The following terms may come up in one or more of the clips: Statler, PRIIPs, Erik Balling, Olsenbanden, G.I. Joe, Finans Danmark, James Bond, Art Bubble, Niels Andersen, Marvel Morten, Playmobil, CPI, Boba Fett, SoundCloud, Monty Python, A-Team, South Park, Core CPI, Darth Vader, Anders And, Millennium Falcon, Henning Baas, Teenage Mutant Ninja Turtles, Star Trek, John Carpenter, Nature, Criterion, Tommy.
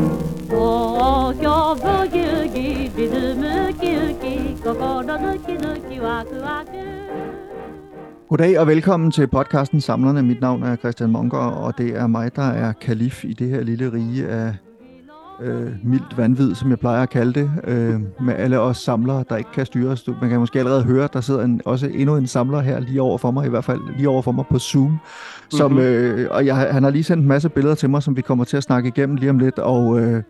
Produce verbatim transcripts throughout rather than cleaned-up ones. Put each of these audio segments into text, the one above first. Goddag og velkommen til podcasten Samlerne. Mit navn er Christian Monggaard, og det er mig, der er kalif i det her lille rige af øh, mildt vanvid, som jeg plejer at kalde det, øh, med alle os samlere, der ikke kan styre os. Man kan måske allerede høre, der sidder en, også endnu en samler her lige over for mig, i hvert fald lige over for mig på Zoom. Som, mm-hmm. øh, og jeg, han har lige sendt en masse billeder til mig, som vi kommer til at snakke igennem lige om lidt, og... Øh,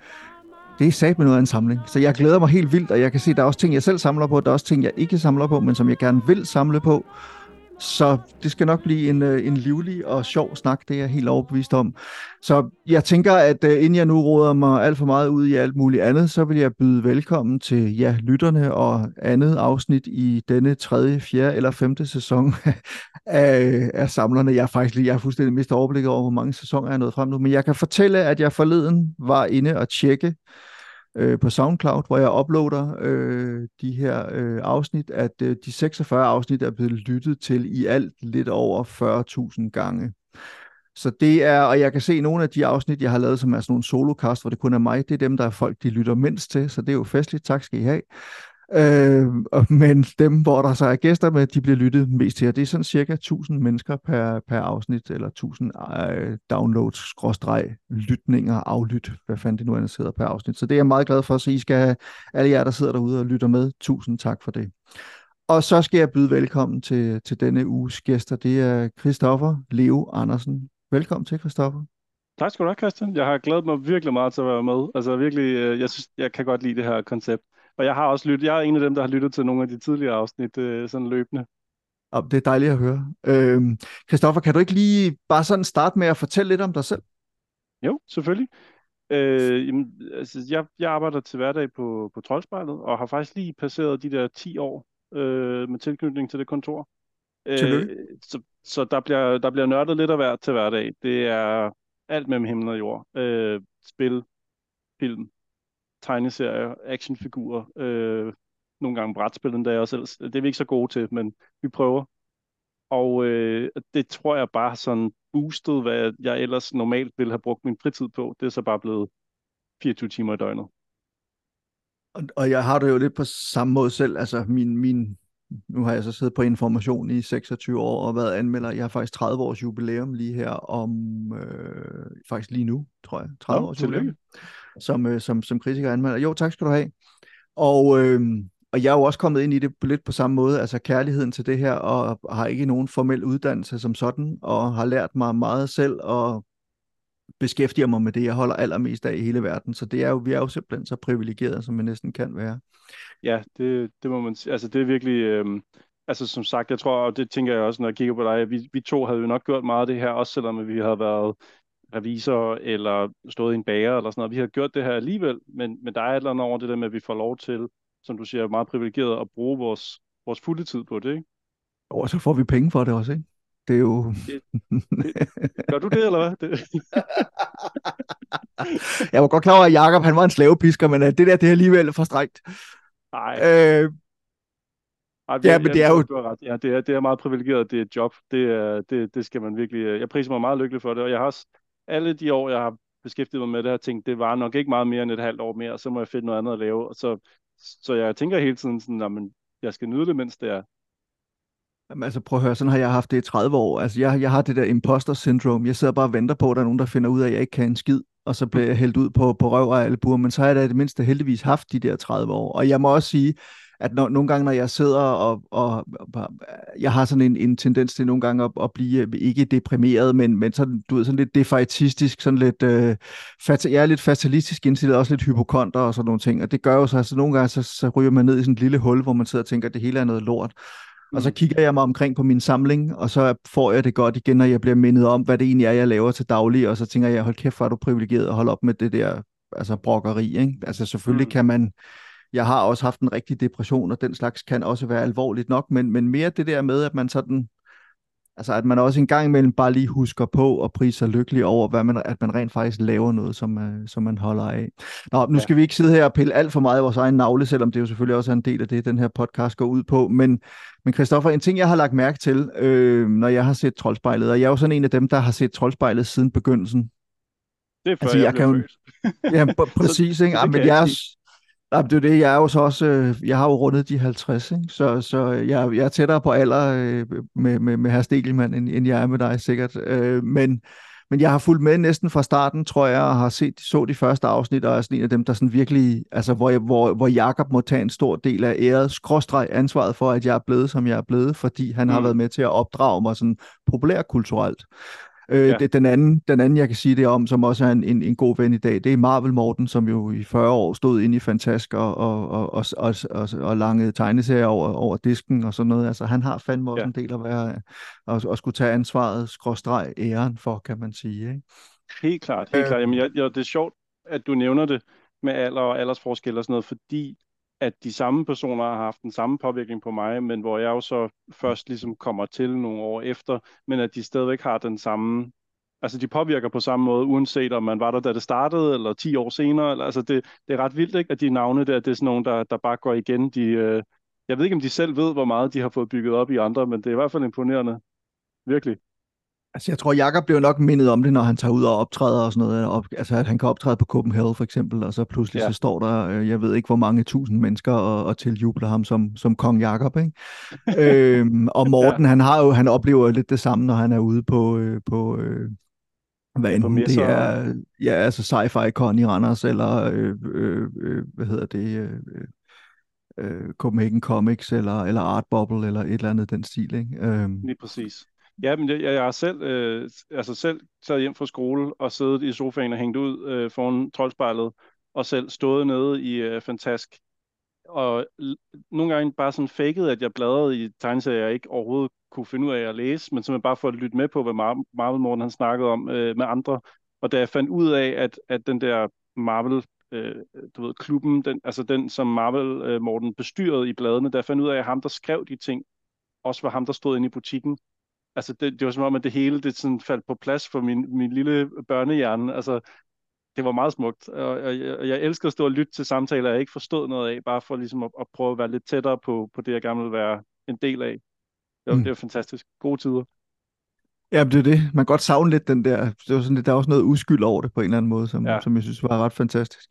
Det er sat med noget af en samling, så jeg glæder mig helt vildt, og jeg kan se, at der er også ting, jeg selv samler på, der er også ting, jeg ikke samler på, men som jeg gerne vil samle på. Så det skal nok blive en, en livlig og sjov snak, det er jeg helt overbevist om. Så jeg tænker, at inden jeg nu råder mig alt for meget ud i alt muligt andet, så vil jeg byde velkommen til ja, lytterne og andet afsnit i denne tredje, fjerde eller femte sæson af, af Samlerne. Jeg er faktisk lige, jeg har fuldstændig mistet overblikket over, hvor mange sæsoner jeg er nået frem nu, men jeg kan fortælle, at jeg forleden var inde og tjekke Øh, på SoundCloud, hvor jeg uploader øh, de her øh, afsnit, at øh, de seksogfyrre afsnit er blevet lyttet til i alt lidt over fyrre tusind gange. Så det er, og jeg kan se nogle af de afsnit, jeg har lavet, som er sådan nogle solocast, hvor det kun er mig, det er dem, der er folk, de lytter mindst til, så det er jo festligt, tak skal I have. Øh, men dem, hvor der så er gæster med, de bliver lyttet mest til, og det er sådan cirka tusind mennesker per, per afsnit, eller tusind øh, downloads, skråstreg, lytninger, aflyt, hvad fanden det nu end sidder per afsnit. Så det er jeg meget glad for, så I skal have alle jer, der sidder derude og lytter med. Tusind tak for det. Og så skal jeg byde velkommen til, til denne uges gæster. Det er Christoffer Leo Andersen. Velkommen til, Christoffer. Tak skal du have, Christian. Jeg har glædet mig virkelig meget til at være med. Altså virkelig, jeg synes, jeg kan godt lide det her koncept. Og jeg har også lyttet. Jeg er en af dem, der har lyttet til nogle af de tidligere afsnit øh, sådan løbende. Ja, det er dejligt at høre. Øhm, Christoffer, kan du ikke lige bare sådan starte med at fortælle lidt om dig selv? Jo, selvfølgelig. Øh, jamen, altså, jeg, jeg arbejder til hverdag på, på Troldspejlet, og har faktisk lige passeret de der ti år øh, med tilknytning til det kontor. Øh, så så der, bliver, der bliver nørdet lidt af hvert til hverdag. Det er alt mellem himmel og jord. Øh, spil, film, tegneserier, actionfigurer, øh, nogle gange brætspillen, der er også ellers. Det er vi ikke så gode til, men vi prøver. Og øh, det tror jeg bare sådan boostet, hvad jeg ellers normalt ville have brugt min fritid på. Det er så bare blevet fireogtyve timer i døgnet. Og, og jeg har det jo lidt på samme måde selv. Altså min, min, nu har jeg så siddet på Information i seksogtyve år og været anmelder. Jeg har faktisk tredive års jubilæum lige her om, øh, faktisk lige nu, tror jeg. tredive års jubilæum. Som, som, som kritiker anmelder. Jo, tak skal du have. Og, øh, og jeg er jo også kommet ind i det lidt på samme måde, altså kærligheden til det her, og har ikke nogen formel uddannelse som sådan, og har lært mig meget selv, og beskæftiger mig med det, jeg holder allermest af i hele verden. Så det er jo, vi er jo simpelthen så privilegerede, som vi næsten kan være. Ja, det, det må man sige. Altså det er virkelig, øh, altså som sagt, jeg tror, og det tænker jeg også, når jeg kigger på dig, vi, vi to havde jo nok gjort meget af det her, også selvom vi havde været revisor eller stået i en bager eller sådan noget. Vi har gjort det her alligevel, men, men der er et eller andet over det der med, at vi får lov til, som du siger, meget privilegeret at bruge vores, vores fulde tid på det, ikke? Og så får vi penge for det også, ikke? Det er jo... Det, det, gør du det, eller hvad? Det... Jeg var godt klar over, at Jakob, han var en slavepisker, men det der, det er alligevel for strengt. Nej. Øh... Ej, ja, men jeg, det er jo... Ja, det er, det er meget privilegeret, det er et job. Det, er, det, det skal man virkelig... Jeg priser mig meget lykkelig for det, og jeg har også alle de år, jeg har beskæftiget mig med det her ting, det var nok ikke meget mere end et halvt år mere, så må jeg finde noget andet at lave. Og så, så jeg tænker hele tiden sådan, jamen, jeg skal nyde det, mens det er. Jamen, altså prøv at høre, sådan har jeg haft det i tredive år. Altså jeg, jeg har det der imposter syndrome. Jeg sidder bare og venter på, at der er nogen, der finder ud af, at jeg ikke kan en skid, og så bliver jeg hældt ud på, på røv og albuer. Men så har jeg da i det mindste heldigvis haft de der tredive år. Og jeg må også sige, at når, nogle gange, når jeg sidder og, og, og jeg har sådan en, en tendens til nogle gange at, at blive ikke deprimeret, men, men sådan, du ved, sådan lidt defaitistisk, sådan lidt, øh, fat, jeg er lidt fatalistisk indstillet, også lidt hypokonter og sådan nogle ting, og det gør jo så, altså nogle gange, så, så ryger man ned i sådan et lille hul, hvor man sidder og tænker, at det hele er noget lort. Og så kigger jeg mig omkring på min samling, og så får jeg det godt igen, når jeg bliver mindet om, hvad det egentlig er, jeg laver til daglig, og så tænker jeg, hold kæft, hvor er du privilegeret at holde op med det der altså brokkeri, ikke? Altså selvfølgelig mm. kan man... Jeg har også haft en rigtig depression, og den slags kan også være alvorligt nok, men, men mere det der med, at man sådan, altså at man også en gang imellem bare lige husker på og priser lykkelig over, hvad man, at man rent faktisk laver noget, som, uh, som man holder af. Nå, nu skal vi ikke sidde her og pille alt for meget af vores egen navle, selvom det jo selvfølgelig også er en del af det, den her podcast går ud på, men, men Christoffer, en ting jeg har lagt mærke til, øh, når jeg har set Troldspejlet, og jeg er jo sådan en af dem, der har set Troldspejlet siden begyndelsen, Det er før, altså, jeg, jeg kan jo... Ja, præcis, ikke? Så, så men jeg er... det er det, jeg er jo så også... Jeg har jo rundet de halvtreds, ikke? Så, så jeg, jeg er tættere på alder med, med, med herr Stegelmann, end, end jeg er med dig, sikkert. Men... Men jeg har fulgt med næsten fra starten, tror jeg, og har set så de første afsnit, og er sådan en af dem, der sådan virkelig, altså hvor, hvor, hvor Jakob må tage en stor del af æret, skråstreg ansvaret for, at jeg er blevet, som jeg er blevet, fordi han mm. har været med til at opdrage mig sådan populærkulturelt. Øh, ja. det, den, anden, den anden, jeg kan sige det om, som også er en, en, en god ven i dag, det er Marvel Morten, som jo i fyrre år stod inde i Fantask og, og, og, og, og, og, og langede tegneserier over, over disken og sådan noget. Altså, han har fandme også ja. en del at være og, og skulle tage ansvaret, skråstreg æren for, kan man sige. Ikke? Helt klart, helt øh. klart. Jamen, jeg, jeg, det er sjovt, at du nævner det med alder og aldersforskel og sådan noget, fordi at de samme personer har haft den samme påvirkning på mig, men hvor jeg jo så først ligesom kommer til nogle år efter, men at de stadigvæk har den samme, altså de påvirker på samme måde, uanset om man var der, da det startede, eller ti år senere, eller, altså det, det er ret vildt, ikke? At de navne der, det er sådan nogle, der, der bare går igen. De, øh, jeg ved ikke, om de selv ved, hvor meget de har fået bygget op i andre, men det er i hvert fald imponerende. Virkelig. Altså, jeg tror, Jakob bliver nok mindet om det, når han tager ud og optræder og sådan noget. Op, altså, at han kan optræde på Copenhagen for eksempel, og så pludselig ja. så står der, øh, jeg ved ikke, hvor mange tusind mennesker og, og tiljubler ham som, som kong Jakob, ikke? øhm, og Morten, ja. han har jo, han oplever jo lidt det samme, når han er ude på, øh, på øh, hvad enten det er, ja, altså Sci-Fi Con i Randers, eller øh, øh, øh, hvad hedder det... Øh, øh, øh, Copenhagen Comics, eller, eller Art Bubble, eller et eller andet den stil, ikke? Øhm, Lige præcis. Ja, men jeg, jeg har selv, øh, altså selv taget hjem fra skole og siddet i sofaen og hængt ud øh, foran Troldspejlet og selv stået nede i øh, Fantask. Og l- nogle gange bare sådan faked, at jeg bladrede i tegneserier, jeg ikke overhovedet kunne finde ud af at læse, men simpelthen bare for at lytte med på, hvad Mar- Marvel Morten han snakkede om øh, med andre. Og da jeg fandt ud af, at, at den der Marvel, øh, du ved, klubben, den, altså den, som Marvel øh, Morten bestyrede i bladene, da jeg fandt ud af, at ham, der skrev de ting, også var ham, der stod inde i butikken. Altså, det, det var som om, at det hele det sådan faldt på plads for min, min lille børnehjerne. Altså, det var meget smukt. Og, og, jeg, og jeg elsker at stå og lytte til samtaler, jeg ikke forstod noget af, bare for ligesom at, at prøve at være lidt tættere på, på det, jeg gerne vil være en del af. Det var, mm. det var fantastisk. Gode tider. Ja, det er det. Man kan godt savne lidt den der. Det var sådan lidt, der er også noget uskyld over det på en eller anden måde, som, ja. som jeg synes var ret fantastisk.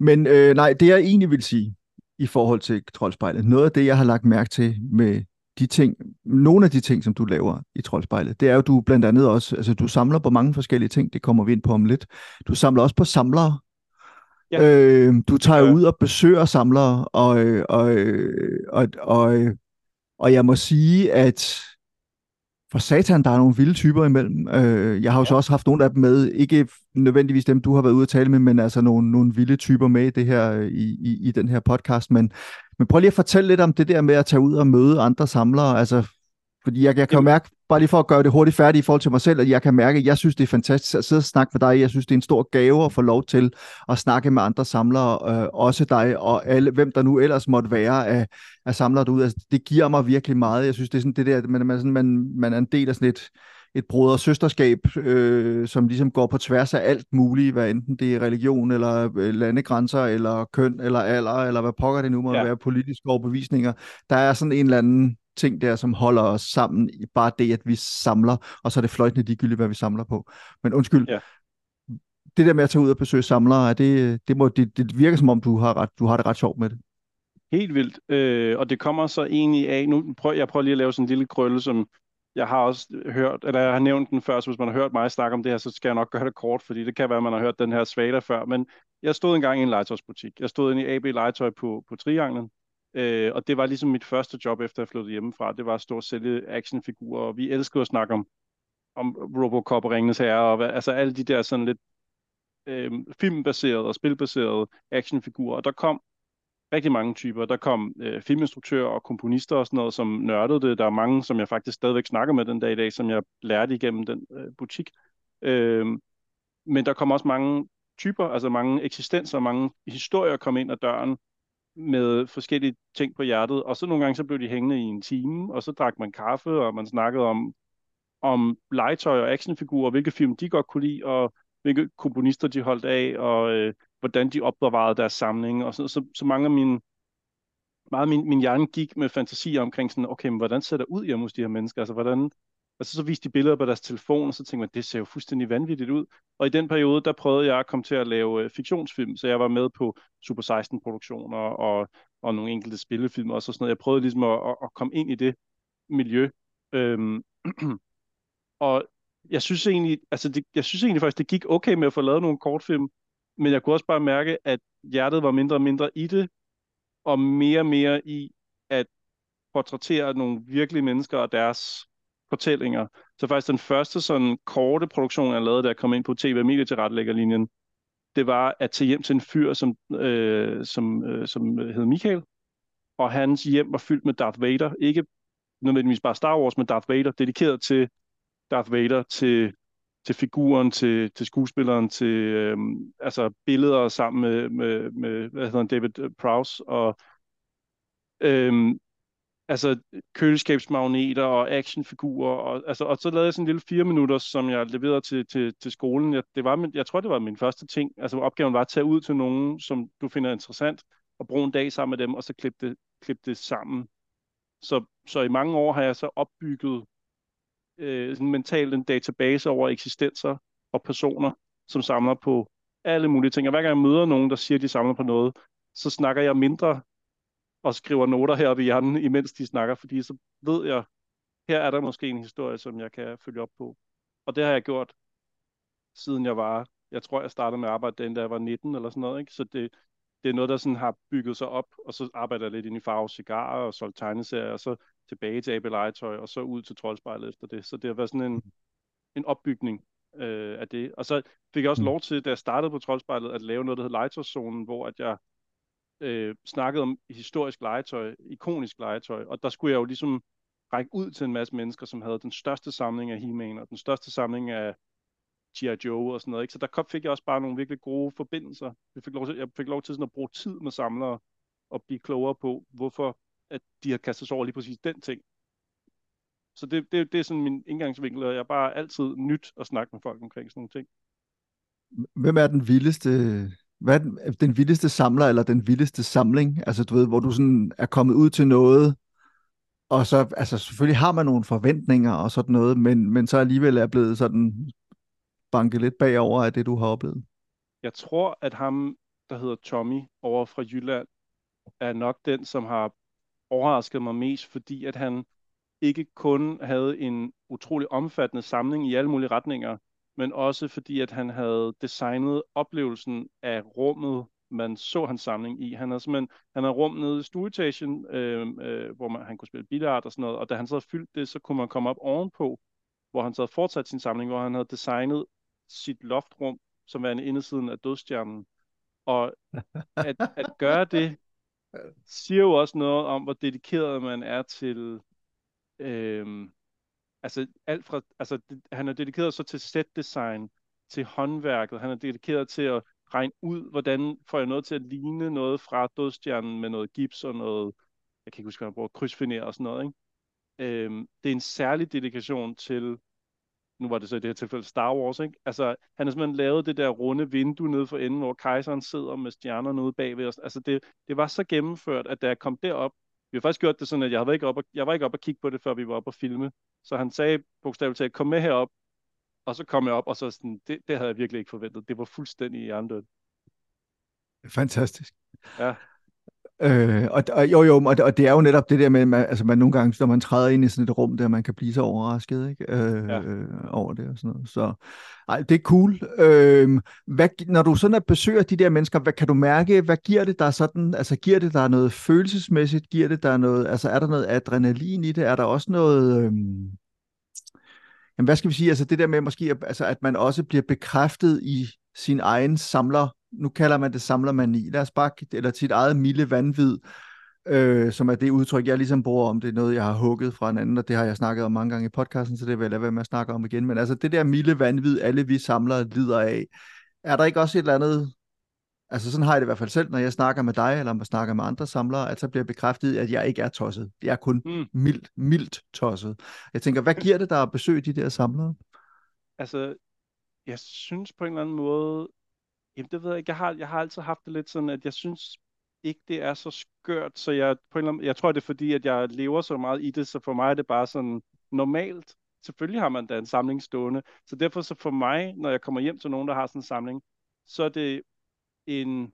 Men øh, nej, det jeg egentlig vil sige i forhold til Troldspejlet, noget af det, jeg har lagt mærke til med de ting, nogle af de ting, som du laver i Troldspejlet, det er jo, du blandt andet også, altså du samler på mange forskellige ting, det kommer vi ind på om lidt. Du samler også på samlere. Ja. Øh, du tager ja. ud og besøger samlere, og, og, og, og, og jeg må sige, at for satan, der er nogle vilde typer imellem. Øh, jeg har jo ja. så også haft nogle af dem med, ikke nødvendigvis dem, du har været ude at tale med, men altså nogle, nogle vilde typer med i, det her, i, i, i den her podcast, men Men prøv lige at fortælle lidt om det der med at tage ud og møde andre samlere, altså, fordi jeg, jeg kan jo mærke, bare lige for at gøre det hurtigt færdigt i forhold til mig selv, at jeg kan mærke, at jeg synes, det er fantastisk at sidde og snakke med dig, jeg synes, det er en stor gave at få lov til at snakke med andre samlere, øh, også dig og alle, hvem der nu ellers måtte være af, af samlere derude, altså, det giver mig virkelig meget, jeg synes, det er sådan det der, man, man, man, man er en del af sådan et, et broder- og søsterskab, øh, som ligesom går på tværs af alt muligt, hvad enten det er religion, eller landegrænser, eller køn, eller alder, eller hvad pokker det nu må ja. være, politiske overbevisninger. Der er sådan en eller anden ting der, som holder os sammen, bare det, at vi samler, og så er det fløjtende ligegyldigt, hvad vi samler på. Men undskyld, ja. det der med at tage ud og besøge samlere, det, det, må, det, det virker som om, du har, ret, du har det ret sjovt med det. Helt vildt, øh, og det kommer så egentlig af, nu prøver jeg prøver lige at lave sådan en lille krølle, som jeg har også hørt, eller jeg har nævnt den før, så hvis man har hørt mig snakke om det her, så skal jeg nok gøre det kort, fordi det kan være, at man har hørt den her svada før, men jeg stod engang i en legetøjsbutik. Jeg stod inde i A B Legetøj på, på Trianglen, øh, og det var ligesom mit første job, efter jeg flyttede hjemmefra. Det var at stå og sælge actionfigurer, og vi elskede at snakke om, om Robocop og Ringenes Herre, og hvad, altså alle de der sådan lidt øh, filmbaserede og spilbaserede actionfigurer, og der kom rigtig mange typer. Der kom øh, filminstruktører og komponister og sådan noget, som nørdede det. Der er mange, som jeg faktisk stadigvæk snakker med den dag i dag, som jeg lærte igennem den øh, butik. Øh, men der kom også mange typer, altså mange eksistenser, mange historier kom ind ad døren med forskellige ting på hjertet. Og så nogle gange, så blev de hængende i en time, og så drak man kaffe, og man snakkede om, om legetøj og actionfigurer, hvilke film de godt kunne lide, og hvilke komponister de holdt af, og øh, hvordan de opbevarede deres samling, og sådan, så, så mange af mine, meget min, min hjerne gik med fantasier omkring sådan, okay, men hvordan ser der ud hjemme hos de her mennesker, altså hvordan, Og så, så viste de billeder på deres telefon, og så tænkte man, det ser jo fuldstændig vanvittigt ud. Og i den periode, der prøvede jeg at komme til at lave fiktionsfilm, så jeg var med på Super seksten-produktioner og, og nogle enkelte spillefilmer og sådan noget. Jeg prøvede ligesom at, at komme ind i det miljø. Øhm, og jeg synes egentlig, altså det, jeg synes egentlig faktisk, det gik okay med at få lavet nogle kortfilm, men jeg kunne også bare mærke, at hjertet var mindre og mindre i det, og mere og mere i at portrættere nogle virkelige mennesker og deres fortællinger. Så faktisk den første sådan korte produktion, jeg lavede, der kom ind på T V og medietilrettelæggerlinjen, det var at tage hjem til en fyr, som, øh, som, øh, som hed Michael, og hans hjem var fyldt med Darth Vader. Ikke nødvendigvis bare Star Wars, men Darth Vader, dedikeret til Darth Vader, til, til figuren, til, til skuespilleren, til øh, altså billeder sammen med, med, med hvad hedder han, David Prowse, og øh, altså køleskabsmagneter og actionfigurer, og, altså, og så lavede jeg sådan en lille fire minutter, som jeg leverede til, til, til skolen. Jeg, det var, jeg tror, det var min første ting. Altså opgaven var at tage ud til nogen, som du finder interessant, og bruge en dag sammen med dem, og så klippe det, klippe det sammen. Så, så i mange år har jeg så opbygget øh, sådan mentalt en database over eksistenser og personer, som samler på alle mulige ting. Og hver gang jeg møder nogen, der siger, at de samler på noget, så snakker jeg mindre og skriver noter heroppe i hjernen, imens de snakker, fordi så ved jeg, her er der måske en historie, som jeg kan følge op på. Og det har jeg gjort, siden jeg var, jeg tror, jeg startede med at arbejde den, da jeg var nitten eller sådan noget, ikke? Så det, det er noget, der sådan har bygget sig op, og så arbejder jeg lidt ind i farve, cigarer og solgt tegneserier, og så tilbage til abelegetøj, og så ud til Troldspejlet efter det. Så det har været sådan en, en opbygning øh, af det. Og så fik jeg også lov til, da jeg startede på Troldspejlet, at lave noget, der hedder legetøjszonen, hvor at jeg Øh, snakkede om historisk legetøj, ikonisk legetøj, og der skulle jeg jo ligesom række ud til en masse mennesker, som havde den største samling af He-Man, og den største samling af G I Joe og sådan noget, ikke? Så der kom, fik jeg også bare nogle virkelig gode forbindelser. Jeg fik lov til, jeg fik lov til sådan at bruge tid med samlere, og blive klogere på, hvorfor at de har kastet sig over lige præcis den ting. Så det, det, det er sådan min indgangsvinkel, og jeg er bare altid nyt at snakke med folk omkring sådan nogle ting. Hvem er den vildeste... Hvad er den, den vildeste samler, eller den vildeste samling? Altså, du ved, hvor du sådan er kommet ud til noget, og så, altså, selvfølgelig har man nogle forventninger og sådan noget, men, men så alligevel er blevet sådan banket lidt bagover af det, du har oplevet. Jeg tror, at ham, der hedder Tommy, over fra Jylland, er nok den, som har overrasket mig mest, fordi at han ikke kun havde en utrolig omfattende samling i alle mulige retninger, men også fordi, at han havde designet oplevelsen af rummet, man så hans samling i. Han havde simpelthen han havde rum nede i stueetagen, øh, øh, hvor man, han kunne spille billard og sådan noget, og da han så havde fyldt det, så kunne man komme op ovenpå, hvor han så havde fortsat sin samling, hvor han havde designet sit loftrum, som var en indersiden af dødstjernen. Og at, at gøre det, siger jo også noget om, hvor dedikeret man er til... Øh, Altså, alt fra, altså, han er dedikeret så til setdesign, til håndværket. Han er dedikeret til at regne ud, hvordan får jeg noget til at ligne noget fra dødstjernen med noget gips og noget, jeg kan ikke huske, hvad han bruger, krydsfiner og sådan noget, ikke? Øhm, det er en særlig dedikation til, nu var det så i det her tilfælde Star Wars, ikke? Altså, han har simpelthen lavet det der runde vindue nede for enden, hvor kejseren sidder med stjernerne ude bagved os. Altså, det, det var så gennemført, at da jeg kom derop, vi har faktisk gjort det sådan, at jeg var ikke op og, jeg var ikke op og kigge på det, før vi var op og filme. Så han sagde bogstaveligt talt, kom med herop, og så kom jeg op, og så sådan, det, det havde jeg virkelig ikke forventet. Det var fuldstændig hjernedødt. Fantastisk. Ja. Øh, og, og, jo, jo, og, og det er jo netop det der med, man, altså man nogle gange, når man træder ind i sådan et rum, der man kan blive så overrasket, ikke? Øh, ja. øh, over det og sådan noget. Så ej, det er cool. Øh, hvad, når du sådan besøger de der mennesker, hvad kan du mærke, hvad giver det der sådan, altså giver det der noget følelsesmæssigt, giver det der noget, altså er der noget adrenalin i det, er der også noget, øh, jamen hvad skal vi sige, altså det der med måske, altså at man også bliver bekræftet i sin egen samler, nu kalder man det samlermani, lad os bare, eller sit eget milde vanvid, øh, som er det udtryk, jeg ligesom bruger om, det er noget, jeg har hugget fra en anden, og det har jeg snakket om mange gange i podcasten, så det vil jeg lade være med at snakke om igen, men altså det der milde vanvid, alle vi samlere lider af, er der ikke også et eller andet, altså sådan har jeg det i hvert fald selv, når jeg snakker med dig, eller når jeg snakker med andre samlere, at så bliver bekræftet, at jeg ikke er tosset, jeg er kun mm. mildt, mildt tosset. Jeg tænker, hvad giver det der at besøge de der samlere? Altså, jeg synes på en eller anden måde, jamen det ved jeg ikke, jeg har, jeg har altid haft det lidt sådan, at jeg synes ikke, det er så skørt, så jeg, på en eller anden, jeg tror, det er fordi, at jeg lever så meget i det, så for mig er det bare sådan normalt, selvfølgelig har man da en samling stående. Så derfor så for mig, når jeg kommer hjem til nogen, der har sådan en samling, så er det en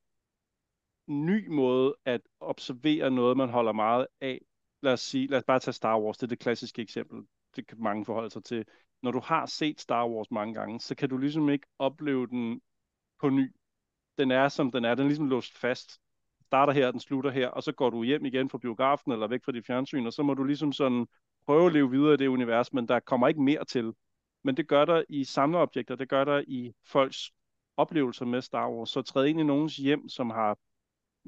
ny måde at observere noget, man holder meget af. Lad os sige, lad os bare tage Star Wars, det er det klassiske eksempel, det kan mange forholde sig til. Når du har set Star Wars mange gange, så kan du ligesom ikke opleve den på ny. Den er som den er, den er ligesom låst fast. Starter her, den slutter her, og så går du hjem igen fra biografen eller væk fra dit fjernsyn, og så må du ligesom sådan prøve at leve videre i det univers, men der kommer ikke mere til. Men det gør der i samleobjekter, det gør der i folks oplevelser med Star Wars. Så træd ind i nogens hjem, som har,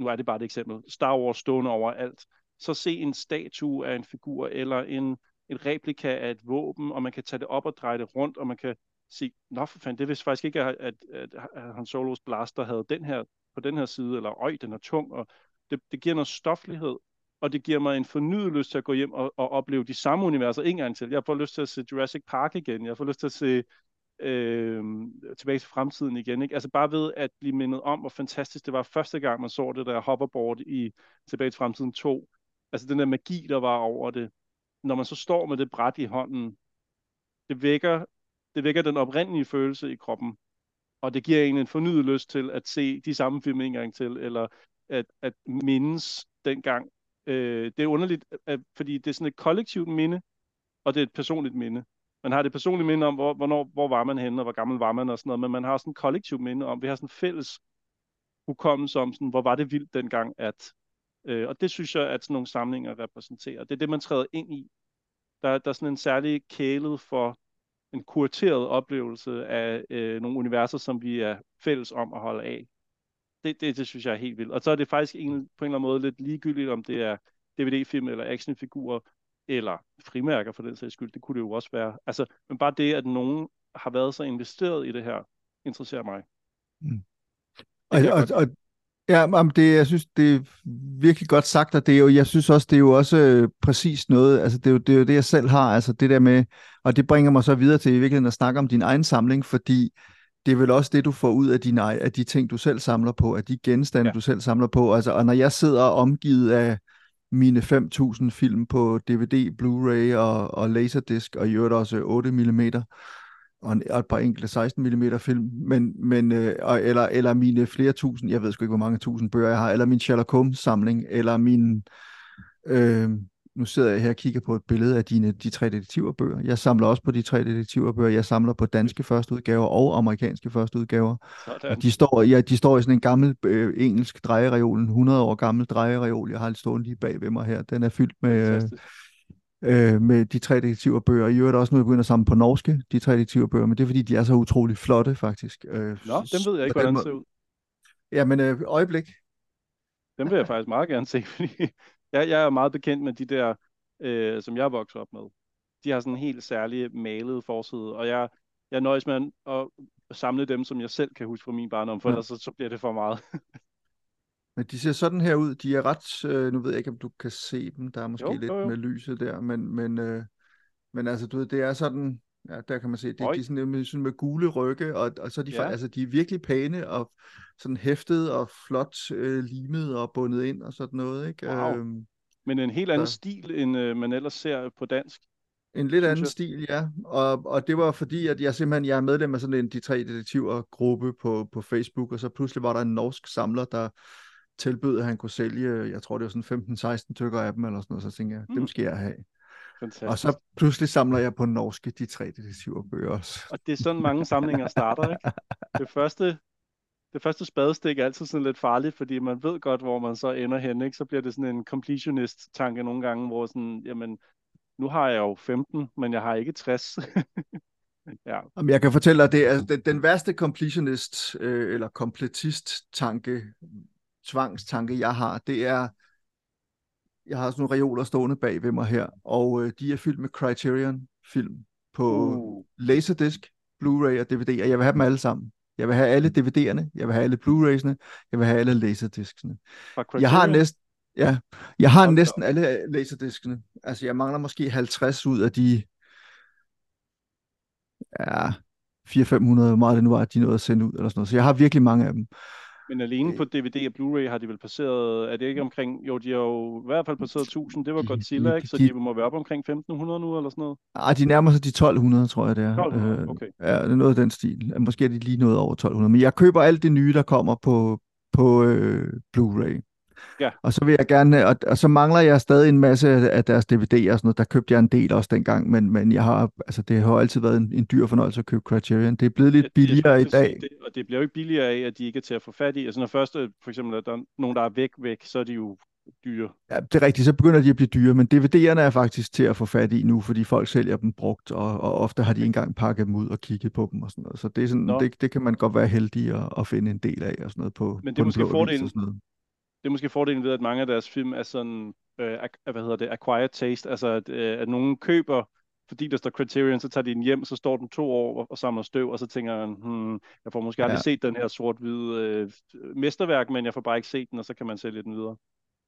nu er det bare et eksempel, Star Wars stående overalt. Så se en statue af en figur eller en et replika af et våben, og man kan tage det op og dreje det rundt, og man kan sige, nå for fanden, det vidste faktisk ikke, at, at, at Han Solos blaster havde den her på den her side, eller øj, den er tung, og det, det giver noget stoflighed, og det giver mig en fornyet lyst til at gå hjem og, og opleve de samme universer en gang til. Jeg får lyst til at se Jurassic Park igen, jeg får lyst til at se øh, Tilbage til fremtiden igen, ikke? Altså bare ved at blive mindet om, hvor fantastisk det var første gang, man så det der hoverboard i Tilbage til fremtiden to, altså den der magi, der var over det. Når man så står med det bræt i hånden, det vækker, det vækker den oprindelige følelse i kroppen, og det giver en en fornyet lyst til at se de samme film en gang til, eller at, at mindes dengang. Øh, det er underligt, at, fordi det er sådan et kollektivt minde, og det er et personligt minde. Man har det personlige minde om, hvor, hvornår, hvor var man henne, og hvor gammel var man, og sådan noget, men man har sådan et kollektivt minde om, vi har sådan fælles hukommelse om, sådan, hvor var det vildt dengang, at... Øh, og det synes jeg, at sådan nogle samlinger repræsenterer. Det er det, man træder ind i. Der, der er sådan en særlig kælet for en kurateret oplevelse af øh, nogle universer, som vi er fælles om at holde af. Det, det, det synes jeg er helt vildt. Og så er det faktisk en, på en eller anden måde lidt ligegyldigt, om det er D V D-film eller actionfigurer, eller frimærker for den sags skyld. Det kunne det jo også være. Altså, men bare det, at nogen har været så investeret i det her, interesserer mig. Mm. Og, og, og... Ja, men det, jeg synes, det er virkelig godt sagt, og det er jo, jeg synes også, det er jo også øh, præcis noget, altså det er, jo, det er jo det, jeg selv har, altså det der med, og det bringer mig så videre til i virkeligheden at snakke om din egen samling, fordi det er vel også det, du får ud af, dine, af de ting, du selv samler på, af de genstande, ja. Du selv samler på, altså, og når jeg sidder omgivet af mine fem tusind film på D V D, Blu-ray og, og Laserdisc, og i øvrigt også otte millimeter, og et par enkelte seksten millimeter film, men, men, øh, eller, eller mine flere tusind, jeg ved sgu ikke, hvor mange tusind bøger jeg har, eller min Sherlock Holmes-samling, eller min, øh, nu sidder jeg her og kigger på et billede af dine, de tre detektiverbøger. Jeg samler også på de tre detektiverbøger. Jeg samler på danske førsteudgaver og amerikanske førsteudgaver. Og de, står, ja, de står i sådan en gammel øh, engelsk drejereol, en hundrede år gammel drejereol. Jeg har lidt stående lige bag ved mig her. Den er fyldt med... Øh, med de tre detektiverbøger. I øvrigt også nu er jeg begyndt at samle på norske, de tre detektiverbøger, men det er fordi, de er så utrolig flotte, faktisk. Nå, dem ved jeg ikke, hvordan det ser ud. Ja, men øh, øjeblik. Dem vil jeg faktisk meget gerne se, fordi jeg, jeg er meget bekendt med de der, øh, som jeg voksede op med. De har sådan en helt særlig malet forside, og jeg, jeg nøjes med at samle dem, som jeg selv kan huske fra min barndom, for ja. Ellers så, så bliver det for meget. Men de ser sådan her ud. De er ret... Øh, nu ved jeg ikke, om du kan se dem. Der er måske jo, lidt jo, jo. Med lyset der, men, men, øh, men altså, du ved, det er sådan... Ja, der kan man se, det er de sådan med, sådan med gule rygge, og, og så er de, ja. Altså, de er virkelig pæne og sådan hæftet og flot øh, limet og bundet ind og sådan noget, ikke? Wow. Øhm, men en helt anden så. Stil, end øh, man ellers ser på dansk. En lidt anden stil, ja. Og, og det var fordi, at jeg simpelthen jeg er medlem af sådan en de tre detektiver-gruppe på, på Facebook, og så pludselig var der en norsk samler, der... tilbød, at han kunne sælge, jeg tror det var sådan femten seksten stykker af dem, eller sådan noget, så tænkte jeg, mm. dem skal jeg have. Fantastisk. Og så pludselig samler jeg på norske de tre detektiverbøger også. Og det er sådan mange samlinger starter, ikke? Det første, det første spadestik er altid sådan lidt farligt, fordi man ved godt, hvor man så ender hen, ikke? Så bliver det sådan en completionist-tanke nogle gange, hvor sådan, jamen, nu har jeg jo femten, men jeg har ikke tres. Ja. Jeg kan fortælle dig, det er altså, den, den værste completionist, øh, eller kompletist-tanke, tvangstanke, jeg har, det er, jeg har sådan nogle reoler stående bag ved mig her, og øh, de er fyldt med Criterion-film på uh. Laserdisc, Blu-ray og D V D, og jeg vil have dem alle sammen. Jeg vil have alle D V D'erne, jeg vil have alle Blu-rays'ene, jeg vil have alle Laserdisc'ene. Jeg har næsten, ja, jeg har okay. næsten alle Laserdisc'ene. Altså, jeg mangler måske halvtreds ud af de, ja, fire til fem hundrede, hvor meget det nu var, de nåede at sende ud, eller sådan noget. Så jeg har virkelig mange af dem. Men alene det... på D V D og Blu-ray har de vel passeret, er det ikke omkring, jo de har jo i hvert fald passeret tusind, det var Godzilla, ikke? Så de må være op omkring femten hundrede nu eller sådan noget? Nej, de nærmer sig de tolv hundrede, tror jeg det er. tolv hundrede, okay. Ja, det er noget af den stil. Måske er de lige noget over tolv hundrede, men jeg køber alt det nye, der kommer på, på øh, Blu-ray. Ja. Og så vil jeg gerne, og, og så mangler jeg stadig en masse af deres D V D'er og sådan noget. Der købte jeg en del også dengang, men, men jeg har, altså det har altid været en, en dyr fornøjelse at købe Criterion. Det er blevet lidt billigere i dag. Det, og det bliver jo ikke billigere af, at de ikke er til at få fat i. Altså når først for eksempel, der er nogen, der er væk væk, så er de jo dyre. Ja, det er rigtigt, så begynder de at blive dyre, men D V D'erne er faktisk til at få fat i nu, fordi folk sælger dem brugt, og, og ofte har de ikke engang pakket dem ud og kigget på dem og sådan noget. Så det, er sådan, det, det kan man godt være heldig at, at finde en del af og sådan noget på. Men det er måske fordelen. Det er måske fordelen ved, at mange af deres film er sådan, øh, hvad hedder det, acquired taste, altså at, øh, at nogen køber, fordi der står Criterion, så tager de den hjem, så står den to år og samler støv, og så tænker man, hmm, jeg får måske aldrig ja. set den her sort-hvide øh, mesterværk, men jeg får bare ikke set den, og så kan man sælge den videre.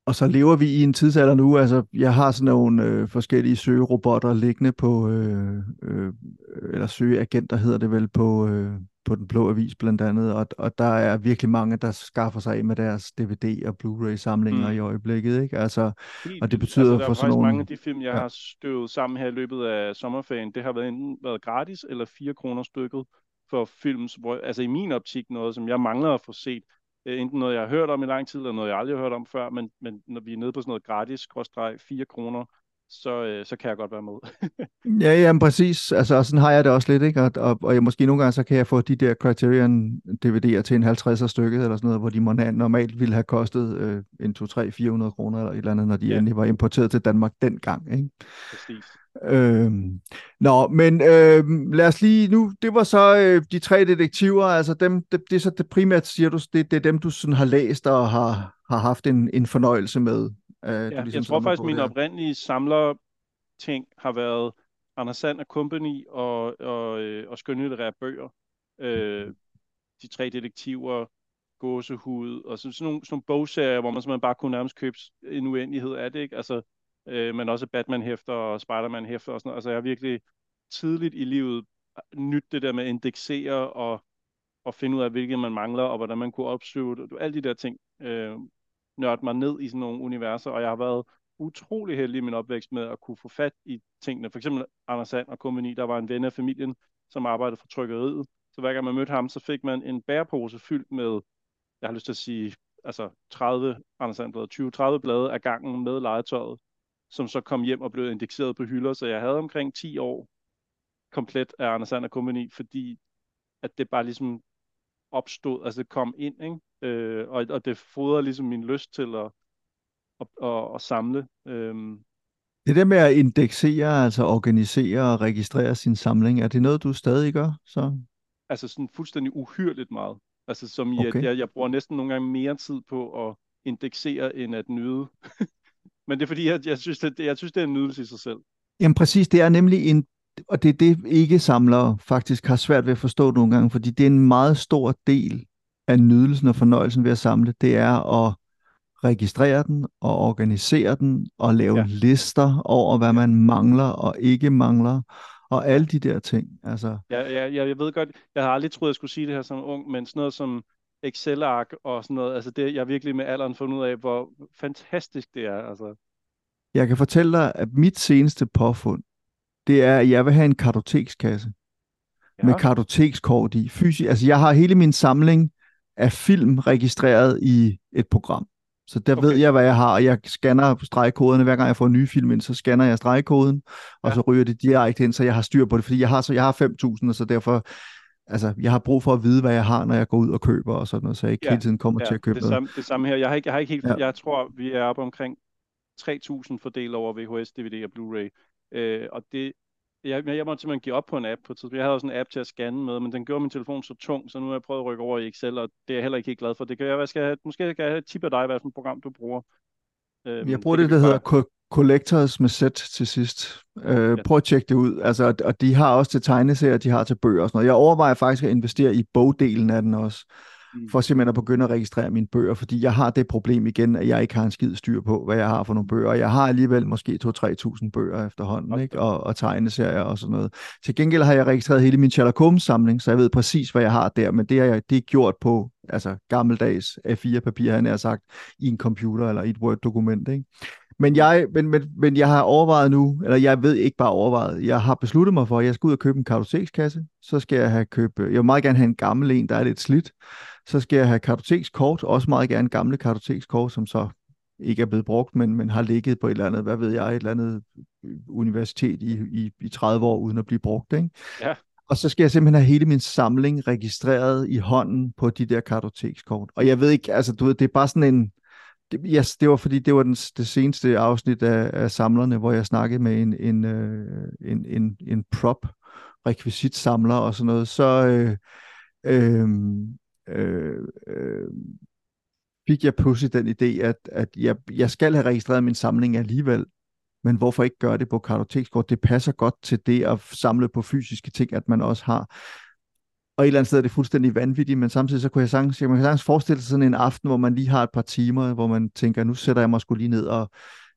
Og så lever vi i en tidsalder nu, altså jeg har sådan nogle øh, forskellige søgerobotter liggende på, øh, øh, eller søgeagenter hedder det vel på... Øh... på Den Blå Avis blandt andet, og, og der er virkelig mange, der skaffer sig af med deres D V D- og Blu-ray-samlinger mm. i øjeblikket, ikke? Altså, helt, og det betyder altså, der for sådan nogle... mange af de film, jeg ja. har støvet sammen her i løbet af sommerferien, det har været enten været gratis eller fire kroner stykket for film, altså i min optik noget, som jeg mangler at få set. Enten noget, jeg har hørt om i lang tid, eller noget, jeg aldrig har hørt om før, men, men når vi er nede på sådan noget gratis, skråstreg fire kroner, Så, øh, så kan jeg godt være med. ja, jamen præcis. Altså, sådan har jeg det også lidt, ikke? Og, og, og jeg, måske nogle gange, så kan jeg få de der Criterion D V D'er til en halvtredser stykket, eller sådan noget, hvor de normalt ville have kostet øh, en to, tre, fire hundrede kroner, eller et eller andet, når de ja. endelig var importeret til Danmark dengang, ikke? Præcis. Øhm, nå, men øh, lad os lige nu, det var så øh, de tre detektiver, altså dem, det, det er så det primært, siger du, det, det er dem, du sådan har læst og har, har haft en, en fornøjelse med. Uh, ja, ligesom jeg tror faktisk, at mine oprindelige samlerting har været Anders And og Kumbani og, og, og skønlitterære bøger. Øh, de tre detektiver, gåsehud og sådan, sådan, nogle, sådan nogle bogserier, hvor man simpelthen bare kunne nærmest købe en uendelighed af det, ikke? Altså, øh, men også Batman-hæfter og Spider-Man-hæfter og sådan noget. Altså jeg har virkelig tidligt i livet nyt det der med at indeksere og, og finde ud af, hvilket man mangler og hvordan man kunne opsøge det. Alle de der ting. Øh, nørdt mig ned i sådan nogle universer, og jeg har været utrolig heldig i min opvækst med at kunne få fat i tingene. For eksempel Anders And og Kompagni, der var en ven af familien, som arbejdede for trykkeriet. Så hver gang man mødte ham, så fik man en bærepose fyldt med, jeg har lyst til at sige, altså tredive Anders And blade, tyve til tredive blade af gangen med legetøjet, som så kom hjem og blev indekseret på hylder. Så jeg havde omkring ti år komplet af Anders And og Kompagni, fordi at det bare ligesom opstod, altså det kom ind, ikke? Øh, og, og det fodrer ligesom min lyst til at, at, at, at samle. Øhm. Det der med at indeksere, altså organisere og registrere sin samling, er det noget, du stadig gør? Så? Altså sådan fuldstændig uhyrligt meget. Altså som i, okay. at jeg, jeg bruger næsten nogle gange mere tid på at indeksere, end at nyde. Men det er fordi, jeg, jeg, synes, det, jeg synes, det er en nydelse i sig selv. Jamen præcis, det er nemlig en, og det er det, ikke-samlere faktisk har svært ved at forstå nogle gange, fordi det er en meget stor del af nydelsen og fornøjelsen ved at samle, det er at registrere den, og organisere den, og lave ja. lister over, hvad man mangler og ikke mangler, og alle de der ting. Altså... Ja, ja, ja, jeg ved godt, jeg har aldrig troet, jeg skulle sige det her som ung, men sådan noget som Excel-ark og sådan noget, altså det, jeg har virkelig med alderen fundet ud af, hvor fantastisk det er. Altså. Jeg kan fortælle dig, at mit seneste påfund, det er, at jeg vil have en kartotekskasse ja. med kartotekskort i. Fysi- altså, jeg har hele min samling af film registreret i et program. Så der okay. ved jeg, hvad jeg har, og jeg scanner stregkoderne. Hver gang jeg får en ny film ind, så scanner jeg stregkoden, og ja. så ryger det direkte ind, så jeg har styr på det, fordi jeg har, så jeg har fem tusind, og så derfor, altså, jeg har brug for at vide, hvad jeg har, når jeg går ud og køber, og sådan noget, så jeg ikke ja. hele tiden kommer ja. til at købe det. Samme, det samme her. Jeg har ikke, jeg har ikke helt, ja. jeg tror, vi er oppe omkring tre tusind fordelt over V H S, D V D og Blu-ray. Øh, og det, jeg, jeg måtte simpelthen give op på en app på et tidspunkt. Jeg havde også en app til at scanne med, men den gjorde min telefon så tung, så nu har jeg prøvet at rykke over i Excel, og det er jeg heller ikke helt glad for. Det kan jeg, jeg skal have, måske skal jeg have et tip af dig, hvad for et program du bruger. Øh, jeg bruger det, det der hedder bare... Collectors med sæt til sidst. Øh, ja. Prøv at tjekke det ud. Altså, og de har også til tegneserier, de har til bøger og sådan noget. Jeg overvejer faktisk at investere i bogdelen af den også. for simpelthen at begynde at registrere mine bøger, fordi jeg har det problem igen, at jeg ikke har en skid styr på, hvad jeg har for nogle bøger. Jeg har alligevel måske to til tre tusind bøger efterhånden, ikke? Og, og tegneserier og sådan noget. Til gengæld har jeg registreret hele min Sherlock Holmes-samling, så jeg ved præcis, hvad jeg har der, men det har jeg det er gjort på altså gammeldags A fire papir, han har sagt, i en computer eller i et Word-dokument, ikke? Men jeg, men, men, men jeg har overvejet nu, eller jeg ved ikke bare overvejet, jeg har besluttet mig for, at jeg skal ud og købe en kartotekskasse, så skal jeg have købt, jeg vil meget gerne have en gammel en, der er lidt slidt, så skal jeg have kartotekskort, også meget gerne gamle kartotekskort, som så ikke er blevet brugt, men, men har ligget på et eller andet, hvad ved jeg, et eller andet universitet i, i, i tredive år, uden at blive brugt, ikke? Ja. Og så skal jeg simpelthen have hele min samling registreret i hånden på de der kartotekskort. Og jeg ved ikke, altså du ved, det er bare sådan en, det, yes, det var fordi, det var den, det seneste afsnit af, af Samlerne, hvor jeg snakkede med en, en, en, en, en prop-rekvisitsamler og sådan noget, så øh, øh, øh, øh, fik jeg pludselig den idé, at, at jeg, jeg skal have registreret min samling alligevel. Men hvorfor ikke gøre det på kartotekskort? Det passer godt til det at samle på fysiske ting, at man også har. Og et eller andet sted er det fuldstændig vanvittigt, men samtidig så kunne jeg sagtens, man kan sagtens forestille sig sådan en aften, hvor man lige har et par timer, hvor man tænker, nu sætter jeg mig sgu lige ned og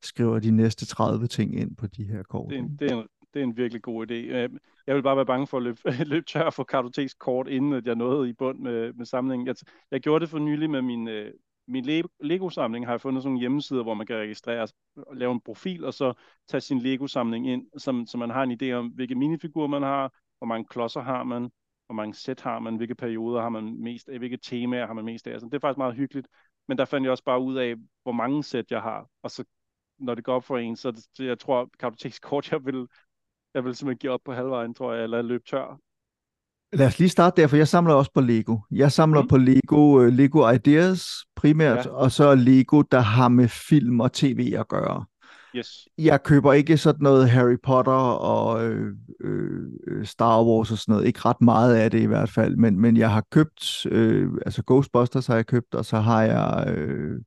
skriver de næste tredive ting ind på de her kort. Det er en, det er en, det er en virkelig god idé. Jeg vil bare være bange for at løbe, løbe tør for kartotekskort, inden jeg nåede i bund med, med samlingen. Jeg, jeg gjorde det for nylig med min... Min Lego-samling har jeg fundet sådan nogle hjemmesider, hvor man kan registrere og lave en profil, og så tage sin Lego-samling ind, så, så man har en idé om, hvilke minifigurer man har, hvor mange klodser har man, hvor mange sæt har man, hvilke perioder har man mest af, hvilke temaer har man mest af. Så det er faktisk meget hyggeligt, men der fandt jeg også bare ud af, hvor mange sæt jeg har, og så når det går op for en, så det, jeg tror, kartotekskort, jeg vil, jeg vil simpelthen give op på halvvejen, tror jeg, eller løbe tør. Lad os lige starte der, for jeg samler også på Lego. Jeg samler mm. på Lego, uh, Lego Ideas primært, ja. Og så Lego, der har med film og tv at gøre. Yes. Jeg køber ikke sådan noget Harry Potter og øh, øh, Star Wars og sådan noget. Ikke ret meget af det i hvert fald, men, men jeg har købt, øh, altså Ghostbusters har jeg købt, og så har jeg... Øh,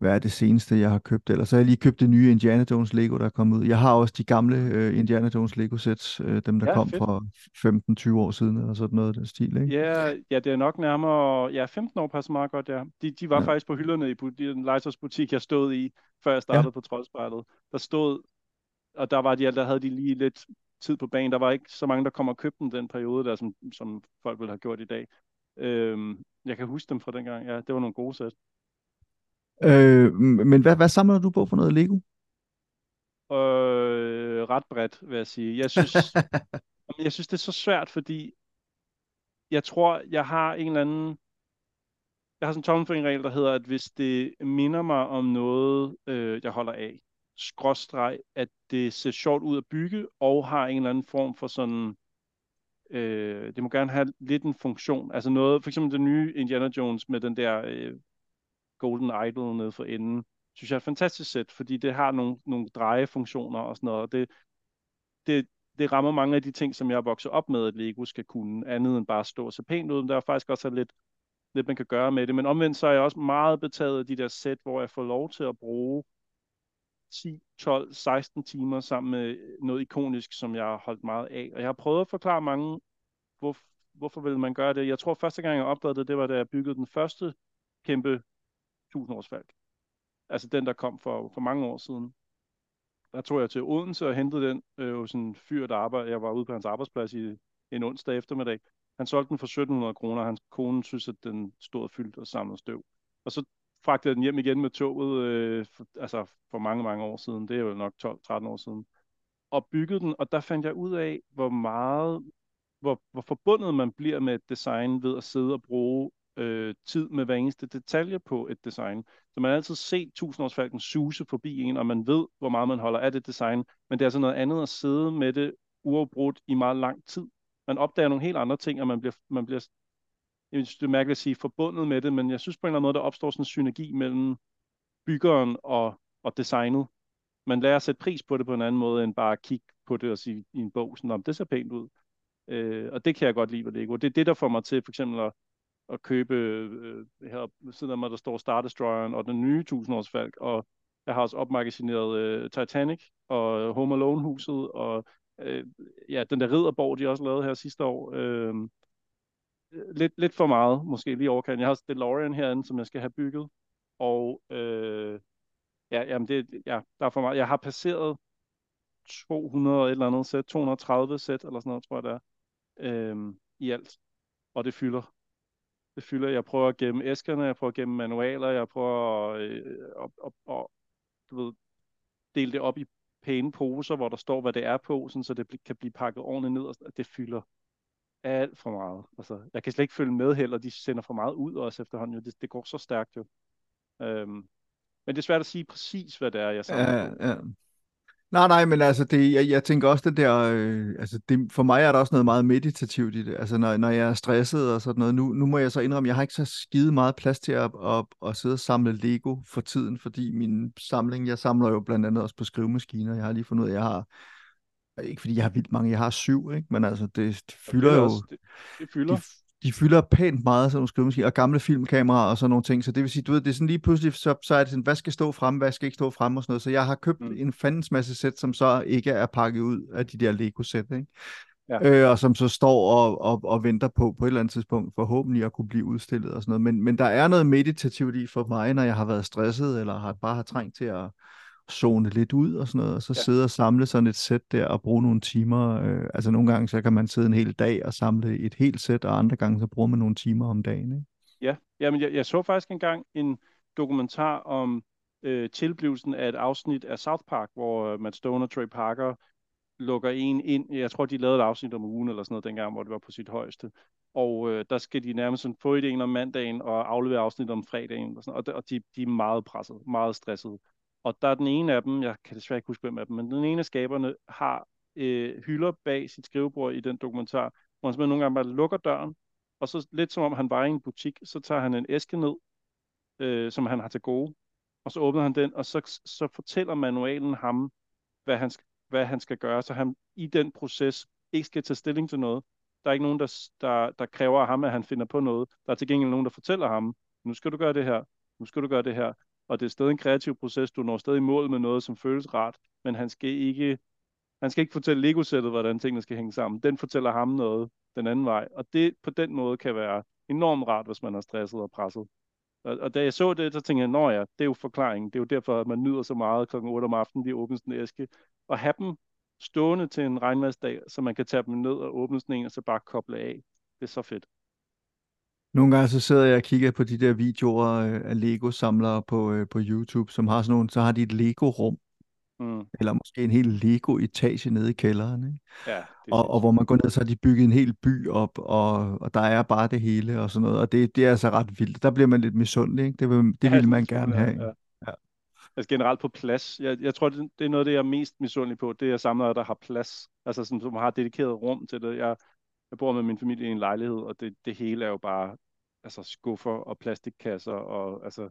hvad er det seneste, jeg har købt? Eller så har jeg lige købt det nye Indiana Jones Lego, der er kommet ud. Jeg har også de gamle uh, Indiana Jones Lego-sæt, uh, dem der ja, kom fedt. for femten til tyve år siden, eller sådan noget den stil, ikke? Ja, ja, det er nok nærmere... Ja, femten år passer meget godt, ja. De, de var ja. faktisk på hylderne i den legetøjsbutik, jeg stod i, før jeg startede ja. på Troldspejlet. Der stod... Og der var de, der havde de lige lidt tid på banen. Der var ikke så mange, der kom og købte den, den periode der, som, som folk ville have gjort i dag. Øhm, jeg kan huske dem fra dengang. Ja, det var nogle gode sæt. Øh, men hvad, hvad samler du på for noget Lego? Øh, ret bredt, vil jeg sige. Jeg synes, jeg synes, det er så svært, fordi jeg tror, jeg har en eller anden... Jeg har sådan en tommelfingerregel, der hedder, at hvis det minder mig om noget, øh, jeg holder af, skråstreg, at det ser sjovt ud at bygge, og har en eller anden form for sådan... Øh, det må gerne have lidt en funktion. Altså noget, for eksempel den nye Indiana Jones med den der... Øh, Golden Idol nede for enden, synes jeg er et fantastisk sæt, fordi det har nogle, nogle drejefunktioner og sådan noget, og det, det, det rammer mange af de ting, som jeg har vokset op med, at Lego skal kunne, andet end bare stå og se pænt ud, men der er faktisk også lidt, lidt, man kan gøre med det, men omvendt så er jeg også meget betaget af de der sæt, hvor jeg får lov til at bruge ti, tolv, seksten timer sammen med noget ikonisk, som jeg har holdt meget af, og jeg har prøvet at forklare mange, hvor, hvorfor ville man gøre det. Jeg tror første gang, jeg opdagede det, det var da jeg byggede den første kæmpe tusindårsfalk. Altså den, der kom for, for mange år siden. Der tog jeg til Odense og hentede den øh, hos en fyr, der arbejder. Jeg var ude på hans arbejdsplads i en onsdag eftermiddag. Han solgte den for sytten hundrede kroner, og hans kone synes, at den stod fyldt og samlede støv. Og så fragtede jeg den hjem igen med toget, øh, for, altså for mange, mange år siden. Det er jo nok tolv tretten år siden. Og byggede den, og der fandt jeg ud af, hvor meget, hvor, hvor forbundet man bliver med et design ved at sidde og bruge tid med hver eneste detalje på et design. Så man har altid set tusindårsfalken suse forbi en, og man ved, hvor meget man holder af det design, men det er altså noget andet at sidde med det uafbrudt i meget lang tid. Man opdager nogle helt andre ting, og man bliver, man bliver jeg synes, det er mærkeligt at sige, forbundet med det, men jeg synes på en eller anden måde, der opstår sådan en synergi mellem byggeren og, og designet. Man lærer at sætte pris på det på en anden måde, end bare at kigge på det og sige i en bog, sådan, om det ser pænt ud. Øh, og det kan jeg godt lide ved Lego. Det er det, der får mig til for eksempel at at købe, øh, her ved siden af mig, der står Star Destroyeren og den nye tusindårsfalk, og jeg har også opmagasineret øh, Titanic og Home Alone-huset, og øh, ja, den der ridderborg, de også lavede her sidste år. Øh, lidt, lidt for meget, måske lige overkanten. Jeg har også DeLorean herinde, som jeg skal have bygget. Og øh, ja, jamen det, ja, der er for meget. Jeg har passeret to hundrede et eller andet sæt, to hundrede og tredive sæt, eller sådan noget, tror jeg, der er, øh, i alt. Og det fylder. Det fylder. Jeg prøver at gemme æskerne, jeg prøver at gemme manualer, jeg prøver at, øh, op, op, op, du ved, dele det op i pæne poser, hvor der står, hvad det er på, sådan, så det kan blive pakket ordentligt ned, og det fylder alt for meget. Altså, jeg kan slet ikke følge med heller, de sender for meget ud også efterhånden, jo. Det, det går så stærkt jo. Øhm, men det er svært at sige præcis, hvad det er, jeg samler. Ja, ja. Nej, nej, men altså, det, jeg, jeg tænker også det der, øh, altså det, for mig er der også noget meget meditativt i det, altså når, når jeg er stresset og sådan noget, nu, nu må jeg så indrømme, jeg har ikke så skide meget plads til at, at, at sidde og samle Lego for tiden, fordi min samling, jeg samler jo blandt andet også på skrivemaskiner, jeg har lige fundet ud af, jeg har, ikke fordi jeg har vildt mange, jeg har syv, ikke? Men altså det, det fylder det også, jo, det, det fylder. De, de fylder pænt meget, sådan nogle skrivemaskiner, og gamle filmkameraer og sådan nogle ting, så det vil sige, du ved, det er sådan lige pludselig, så, så er det sådan, hvad skal stå frem, hvad skal ikke stå frem og sådan noget, så jeg har købt mm. en fandens masse sæt, som så ikke er pakket ud af de der Lego-sæt, ikke? Ja. Øh, og som så står og, og, og venter på, på et eller andet tidspunkt, forhåbentlig at kunne blive udstillet og sådan noget, men, men der er noget meditativt i for mig, når jeg har været stresset, eller har, bare har trængt til at zone lidt ud og sådan noget, og så ja. sidde og samle sådan et sæt der og bruge nogle timer. Øh, altså nogle gange, så kan man sidde en hel dag og samle et helt sæt, og andre gange, så bruger man nogle timer om dagen. Ikke? Ja, jamen jeg, jeg så faktisk engang en dokumentar om øh, tilblivelsen af et afsnit af South Park, hvor øh, Matt Stone og Trey Parker lukker en ind. Jeg tror, de lavede et afsnit om ugen eller sådan noget dengang, hvor det var på sit højeste. Og øh, der skal de nærmest sådan få ideen om mandagen og aflevere afsnit om fredagen. Og, sådan, og, og de, de er meget presset, meget stresset. Og der er den ene af dem, jeg kan desværre ikke huske, hvem af dem, men den ene af skaberne har øh, hylder bag sit skrivebord i den dokumentar, hvor han simpelthen nogle gange bare lukker døren, og så lidt som om han var i en butik, så tager han en æske ned, øh, som han har til gode, og så åbner han den, og så, så fortæller manualen ham, hvad han, hvad han skal gøre, så han i den proces ikke skal tage stilling til noget. Der er ikke nogen, der, der, der kræver af ham, at han finder på noget. Der er til gengæld nogen, der fortæller ham, nu skal du gøre det her, nu skal du gøre det her. Og det er stadig en kreativ proces, du når stadig i mål med noget, som føles rart, men han skal ikke, han skal ikke fortælle Lego-sættet, hvordan tingene skal hænge sammen. Den fortæller ham noget den anden vej, og det på den måde kan være enormt rart, hvis man er stresset og presset. Og, og da jeg så det, så tænkte jeg, nå ja, det er jo forklaringen, det er jo derfor, at man nyder så meget klokken otte om aftenen, de åbner sådan en æske, og have dem stående til en regnværsdag, så man kan tage dem ned og åbne sådan en, og så bare koble af. Det er så fedt. Nogle gange så sidder jeg og kigger på de der videoer af Lego-samlere på, på YouTube, som har sådan nogle, så har de et Lego-rum, mm. eller måske en hel Lego-etage nede i kælderen, ikke? Ja, og, og hvor man går ned, så har de bygget en hel by op, og, og der er bare det hele og sådan noget, og det, det er altså ret vildt. Der bliver man lidt misundelig, ikke? Det, vil, det ja, ville man gerne have. Ja. Ja. Altså generelt på plads. Jeg, jeg tror, det, det er noget, det jeg er mest misundelig på, det er samlere, der har plads, altså som, som har dedikeret rum til det. Jeg, Jeg bor med min familie i en lejlighed, og det, det hele er jo bare altså, skuffer og plastikkasser, og altså,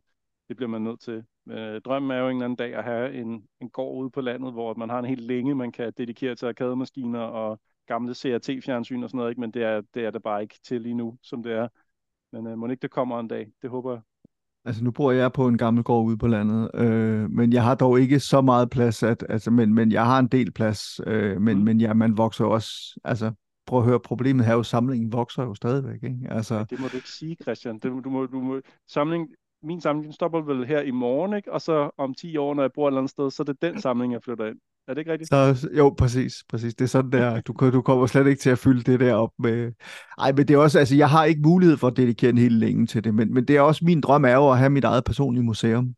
det bliver man nødt til. Øh, drømmen er jo en eller anden dag at have en, en gård ude på landet, hvor man har en hel længe, man kan dedikere til arkademaskiner og gamle C R T-fjernsyn og sådan noget, ikke? Men det er det er der bare ikke til lige nu, som det er. Men øh, må ikke det kommer en dag, det håber jeg. Altså nu bor jeg på en gammel gård ude på landet, øh, men jeg har dog ikke så meget plads, at, altså, men, men jeg har en del plads, øh, men, mm. men ja, man vokser også, altså... Prøv at høre, problemet her jo, samlingen vokser jo stadigvæk, ikke? Altså... Ja, det må du ikke sige, Christian. Det, du må, du må... Samling... Min samling stopper vel her i morgen, ikke? Og så om ti år, når jeg bor et eller andet sted, så er det den samling, jeg flytter ind. Er det ikke rigtigt? Så, jo, præcis, præcis. Det er sådan der. Du, du kommer slet ikke til at fylde det der op med... Ej, men det er også... Altså, jeg har ikke mulighed for at dedikere en hel længe til det, men, men det er også... Min drøm er jo at have mit eget personlige museum.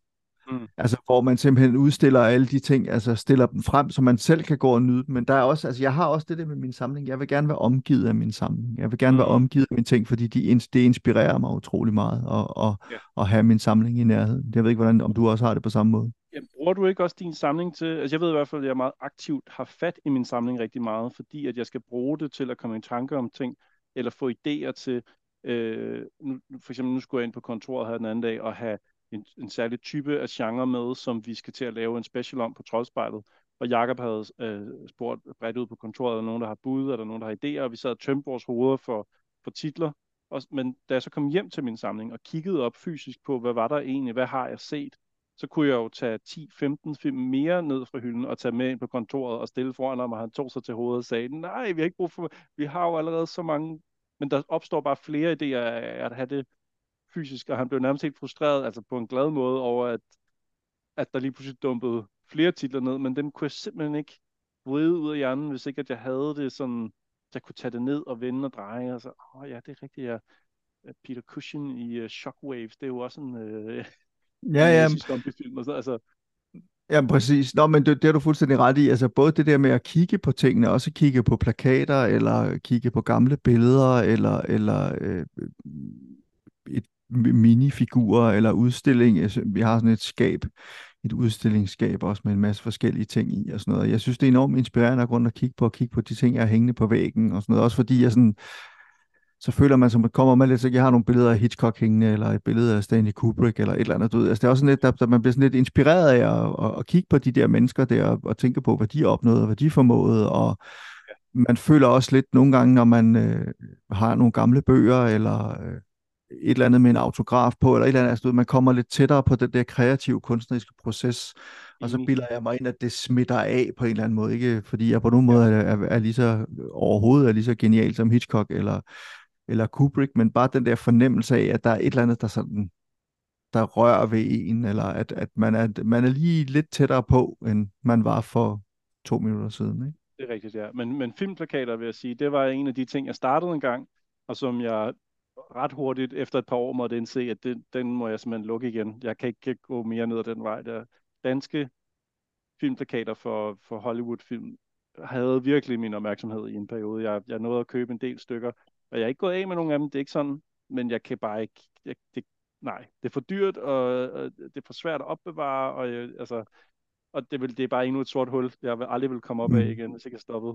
Mm. Altså, hvor man simpelthen udstiller alle de ting, altså stiller dem frem, så man selv kan gå og nyde dem. Men der er også, altså jeg har også det der med min samling. Jeg vil gerne være omgivet af min samling. Jeg vil gerne mm. være omgivet af mine ting, fordi de, det inspirerer mig utrolig meget at, at, yeah. at have min samling i nærheden. Jeg ved ikke, hvordan, om du også har det på samme måde. Jamen, bruger du ikke også din samling til, altså jeg ved i hvert fald, at jeg meget aktivt har fat i min samling rigtig meget, fordi at jeg skal bruge det til at komme i tanker om ting, eller få idéer til, øh, nu, for eksempel nu skulle jeg ind på kontoret her den anden dag, og have En, en særlig type af genre med, som vi skal til at lave en special om på Troldspejlet. Og Jakob havde øh, spurgt bredt ud på kontoret, er der nogen, der har bud, er der nogen, der har idéer, og vi sad og tømte vores hoveder for, for titler. Og, men da jeg så kom hjem til min samling og kiggede op fysisk på, hvad var der egentlig, hvad har jeg set, så kunne jeg jo tage ti femten film mere ned fra hylden og tage med ind på kontoret og stille foran ham, og han tog sig til hovedet og sagde, nej, vi har ikke brug for, vi har jo allerede så mange men der opstår bare flere idéer af at have det fysisk, og han blev nærmest helt frustreret, altså på en glad måde, over at, at der lige pludselig dumpede flere titler ned, men dem kunne jeg simpelthen ikke vride ud af hjernen, hvis ikke at jeg havde det sådan, jeg kunne tage det ned og vende og dreje, og så, åh oh, ja, det er rigtigt, ja. Peter Cushing i uh, Shockwaves, det er jo også en øh, ja, ja, zombie-film, og så, altså. Jamen præcis. Nå, men det, det er du fuldstændig ret i. Altså både det der med at kigge på tingene, også kigge på plakater, eller kigge på gamle billeder, eller, eller øh, et minifigurer, eller udstilling. Altså, vi har sådan et skab, et udstillingsskab også med en masse forskellige ting i, og sådan noget. Jeg synes, det er enormt inspirerende at gå rundt og kigge på, og kigge på de ting, jeg har hængende på væggen, og sådan noget. Også fordi jeg sådan, så føler man, som man kommer med lidt, så jeg har nogle billeder af Hitchcock hængende, eller et billede af Stanley Kubrick, eller et eller andet, du ved. Altså, det er også sådan lidt, der, der man bliver sådan lidt inspireret af at, at, at kigge på de der mennesker der, og, og tænke på, hvad de opnåede, og hvad de formåede, og man føler også lidt nogle gange, når man øh, har nogle gamle bøger, eller øh, et eller andet med en autograf på, eller et eller andet, altså, du ved, man kommer lidt tættere på den der kreative, kunstneriske proces, og så bilder jeg mig ind, at det smitter af på en eller anden måde, ikke? Fordi jeg på nogen måde er, er, er lige så, overhovedet er lige så genial som Hitchcock, eller eller Kubrick, men bare den der fornemmelse af, at der er et eller andet, der sådan, der rører ved en, eller at, at man er, man er lige lidt tættere på, end man var for to minutter siden, ikke? Det er rigtigt, ja. Men, men filmplakater, vil jeg sige, det var en af de ting, jeg startede en gang, og som jeg ret hurtigt efter et par år måtte indse, at det, den må jeg simpelthen lukke igen. Jeg kan ikke gå mere ned ad den vej der. Danske filmplakater for, for Hollywood-film havde virkelig min opmærksomhed i en periode. Jeg, jeg nåede at købe en del stykker, og jeg er ikke gået af med nogen af dem, det er ikke sådan, men jeg kan bare ikke, jeg, det, nej, det er for dyrt, og, og det er for svært at opbevare, og, jeg, altså, og det, vil, det er bare endnu et sort hul, jeg vil aldrig vil komme op af igen, hvis jeg kan stoppe.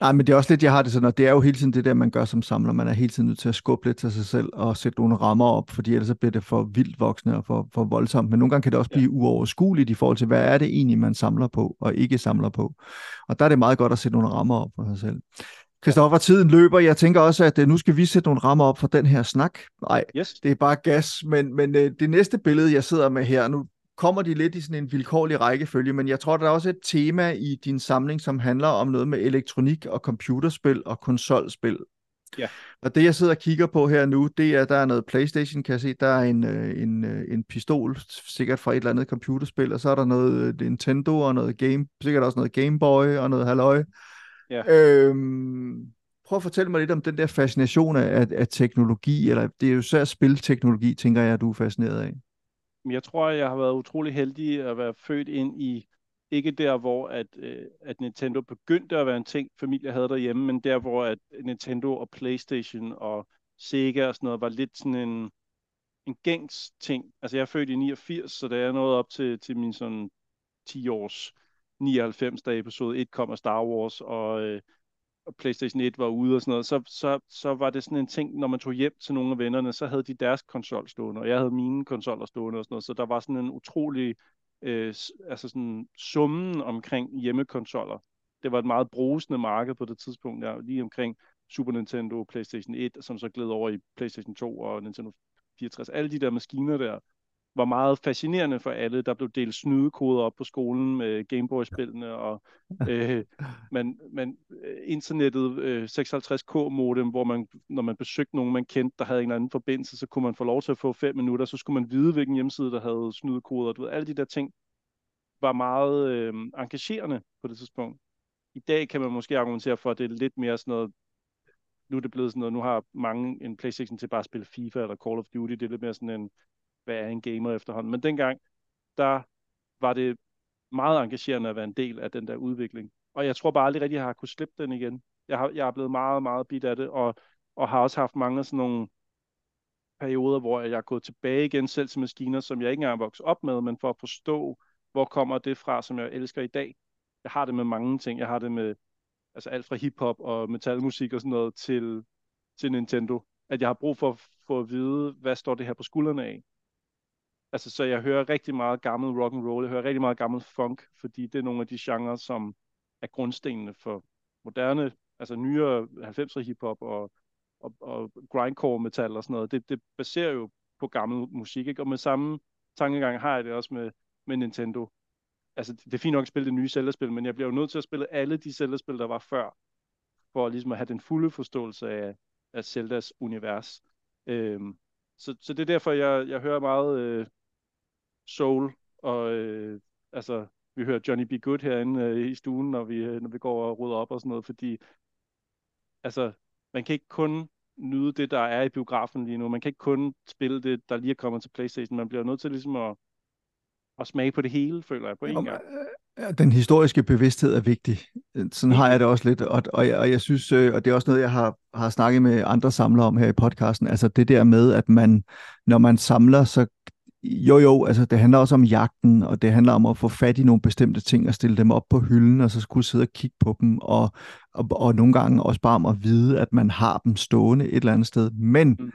Nej, men det er også lidt, jeg har det sådan, og det er jo hele tiden det der, man gør som samler, man er hele tiden nødt til at skubbe lidt til sig selv, og sætte nogle rammer op, fordi ellers så bliver det for vildt voksne, og for, for voldsomt, men nogle gange kan det også blive uoverskueligt i forhold til, hvad er det egentlig, man samler på, og ikke samler på, og der er det meget godt at sætte nogle rammer op for sig selv. Christoffer, tiden løber. Jeg tænker også, at nu skal vi sætte nogle rammer op for den her snak. Nej, yes. Det er bare gas. Men, men det næste billede, jeg sidder med her, nu kommer de lidt i sådan en vilkårlig rækkefølge, men jeg tror, der er også et tema i din samling, som handler om noget med elektronik og computerspil og konsolspil. Ja. Og det, jeg sidder og kigger på her nu, det er, at der er noget PlayStation, kan jeg se, der er en, en, en pistol, sikkert fra et eller andet computerspil, og så er der noget Nintendo og noget Game, sikkert også noget Game Boy og noget halløj. Yeah. Øhm, prøv at fortælle mig lidt om den der fascination af, af teknologi, eller det er jo især spilteknologi, tænker jeg, du er fascineret af. Jeg tror, jeg har været utrolig heldig at være født ind i, ikke der, hvor at, at Nintendo begyndte at være en ting, familie havde derhjemme, men der, hvor at Nintendo og PlayStation og Sega og sådan noget var lidt sådan en, en gængs ting. Altså jeg er født i niogfirs, så da jeg nåede op til, til min sådan ti års nioghalvfems, da episode et kom af Star Wars, og, øh, og PlayStation et var ude og sådan noget, så, så, så var det sådan en ting, når man tog hjem til nogle af vennerne, så havde de deres konsol stående, og jeg havde mine konsoller stående og sådan noget, så der var sådan en utrolig, øh, altså sådan summen omkring hjemmekonsoller. Det var et meget brusende marked på det tidspunkt, der, lige omkring Super Nintendo, PlayStation et, som så gled over i PlayStation to og Nintendo fireogtres. Alle de der maskiner der var meget fascinerende for alle. Der blev delt snydekoder op på skolen med Gameboy-spillene, og øh, man, man, internettet øh, seksoghalvtreds k modem, hvor man, når man besøgte nogen, man kendte, der havde en eller anden forbindelse, så kunne man få lov til at få fem minutter, så skulle man vide, hvilken hjemmeside, der havde snydekoder. Du ved, alle de der ting var meget øh, engagerende på det tidspunkt. I dag kan man måske argumentere for, at det er lidt mere sådan noget, nu er det blevet sådan noget, nu har mange en PlayStation til bare at spille FIFA eller Call of Duty, det er lidt mere sådan en, hvad er en gamer efterhånden, men dengang, der var det meget engagerende at være en del af den der udvikling, og jeg tror bare aldrig rigtig, jeg har kunnet slippe den igen. Jeg, har, jeg er blevet meget, meget bit af det, og, og har også haft mange sådan nogle perioder, hvor jeg er gået tilbage igen, selv til maskiner, som jeg ikke engang vokset op med, men for at forstå, hvor kommer det fra, som jeg elsker i dag. Jeg har det med mange ting, jeg har det med altså alt fra hiphop og metalmusik og sådan noget, til, til Nintendo, at jeg har brug for, for at vide, hvad står det her på skuldrene af. Altså, så jeg hører rigtig meget gammel rock and roll, jeg hører rigtig meget gammel funk, fordi det er nogle af de genrer, som er grundstenene for moderne, altså nyere halvfemser hiphop og, og, og grindcore metal og sådan noget. Det, det baserer jo på gammel musik, ikke? Og med samme tankegang har jeg det også med, med Nintendo. Altså, det er fint nok at spille det nye Zelda-spil, men jeg bliver jo nødt til at spille alle de Zelda-spil, der var før, for ligesom at have den fulde forståelse af, af Zeldas univers. Øhm, så, så det er derfor, jeg, jeg hører meget øh, soul, og øh, altså, vi hører Johnny B. Goode herinde øh, i stuen, når vi, øh, når vi går og rydder op og sådan noget, fordi altså, man kan ikke kun nyde det, der er i biografen lige nu. Man kan ikke kun spille det, der lige er kommet til PlayStation. Man bliver nødt til ligesom at, at smage på det hele, føler jeg, på en Om, gang. Den historiske bevidsthed er vigtig. Sådan har jeg det også lidt, og, og, jeg, og jeg synes, og det er også noget, jeg har, har snakket med andre samlere om her i podcasten, altså det der med, at man, når man samler, så jo jo, altså det handler også om jagten, og det handler om at få fat i nogle bestemte ting, og stille dem op på hylden, og så skulle sidde og kigge på dem, og, og, og nogle gange også bare om at vide, at man har dem stående et eller andet sted, men mm.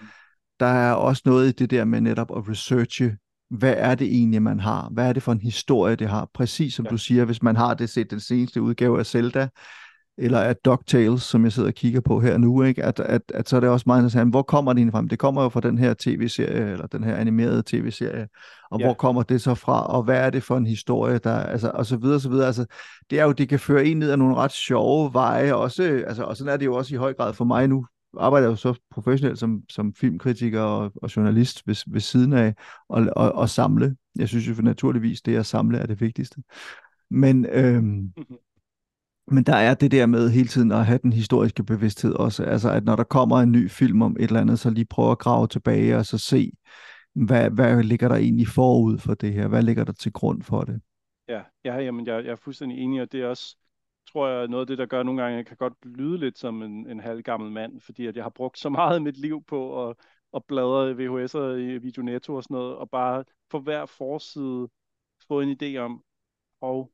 der er også noget i det der med netop at researche. Hvad er det egentlig, man har? Hvad er det for en historie, det har? Præcis som ja. Du siger, hvis man har det set den seneste udgave af Zelda, eller af DuckTales, som jeg sidder og kigger på her nu, ikke? At, at, at så er det også meget interessant, hvor kommer det egentlig frem? Det kommer jo fra den her tv-serie, eller den her animerede tv-serie, og ja. Hvor kommer det så fra, og hvad er det for en historie, der, altså, og så videre, så videre, altså, det er jo, det kan føre en ned af nogle ret sjove veje, også, altså, og sådan er det jo også i høj grad for mig nu, arbejder jo så professionelt som, som filmkritiker og, og journalist ved, ved siden af og, og, og samle. Jeg synes jo naturligvis, det at samle er det vigtigste. Men, øhm, men der er det der med hele tiden at have den historiske bevidsthed også. Altså at når der kommer en ny film om et eller andet, så lige prøve at grave tilbage og så se, hvad, hvad ligger der egentlig forud for det her? Hvad ligger der til grund for det? Ja, ja jamen, jeg, jeg er fuldstændig enig, og det er også... tror jeg, noget af det, der gør nogle gange, jeg kan godt lyde lidt som en, en halvgammel mand, fordi at jeg har brugt så meget af mit liv på at, at bladre i V H S'er, i Videonetto og sådan noget, og bare på hver forside få en idé om, og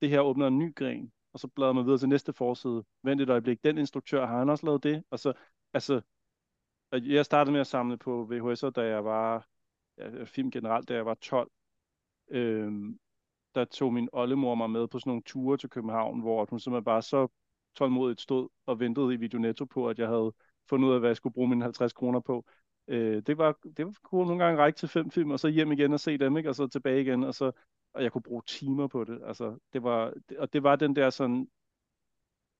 det her åbner en ny gren, og så bladrer man videre til næste forside. Vent et øjeblik, den instruktør, har han også lavet det? Og så, altså, jeg startede med at samle på V H S'er, da jeg var, ja, film generelt, da jeg var tolv. Øhm, der tog min oldemor mig med på sådan nogle ture til København, hvor hun simpelthen bare så tålmodigt stod og ventede i Videonetto på, at jeg havde fundet ud af, hvad jeg skulle bruge mine halvtreds kroner på. Øh, det var, det var kunne nogle gange række til fem film, og så hjem igen og se dem, ikke? Og så tilbage igen, og så og jeg kunne bruge timer på det. Altså, det var, og det var den der sådan,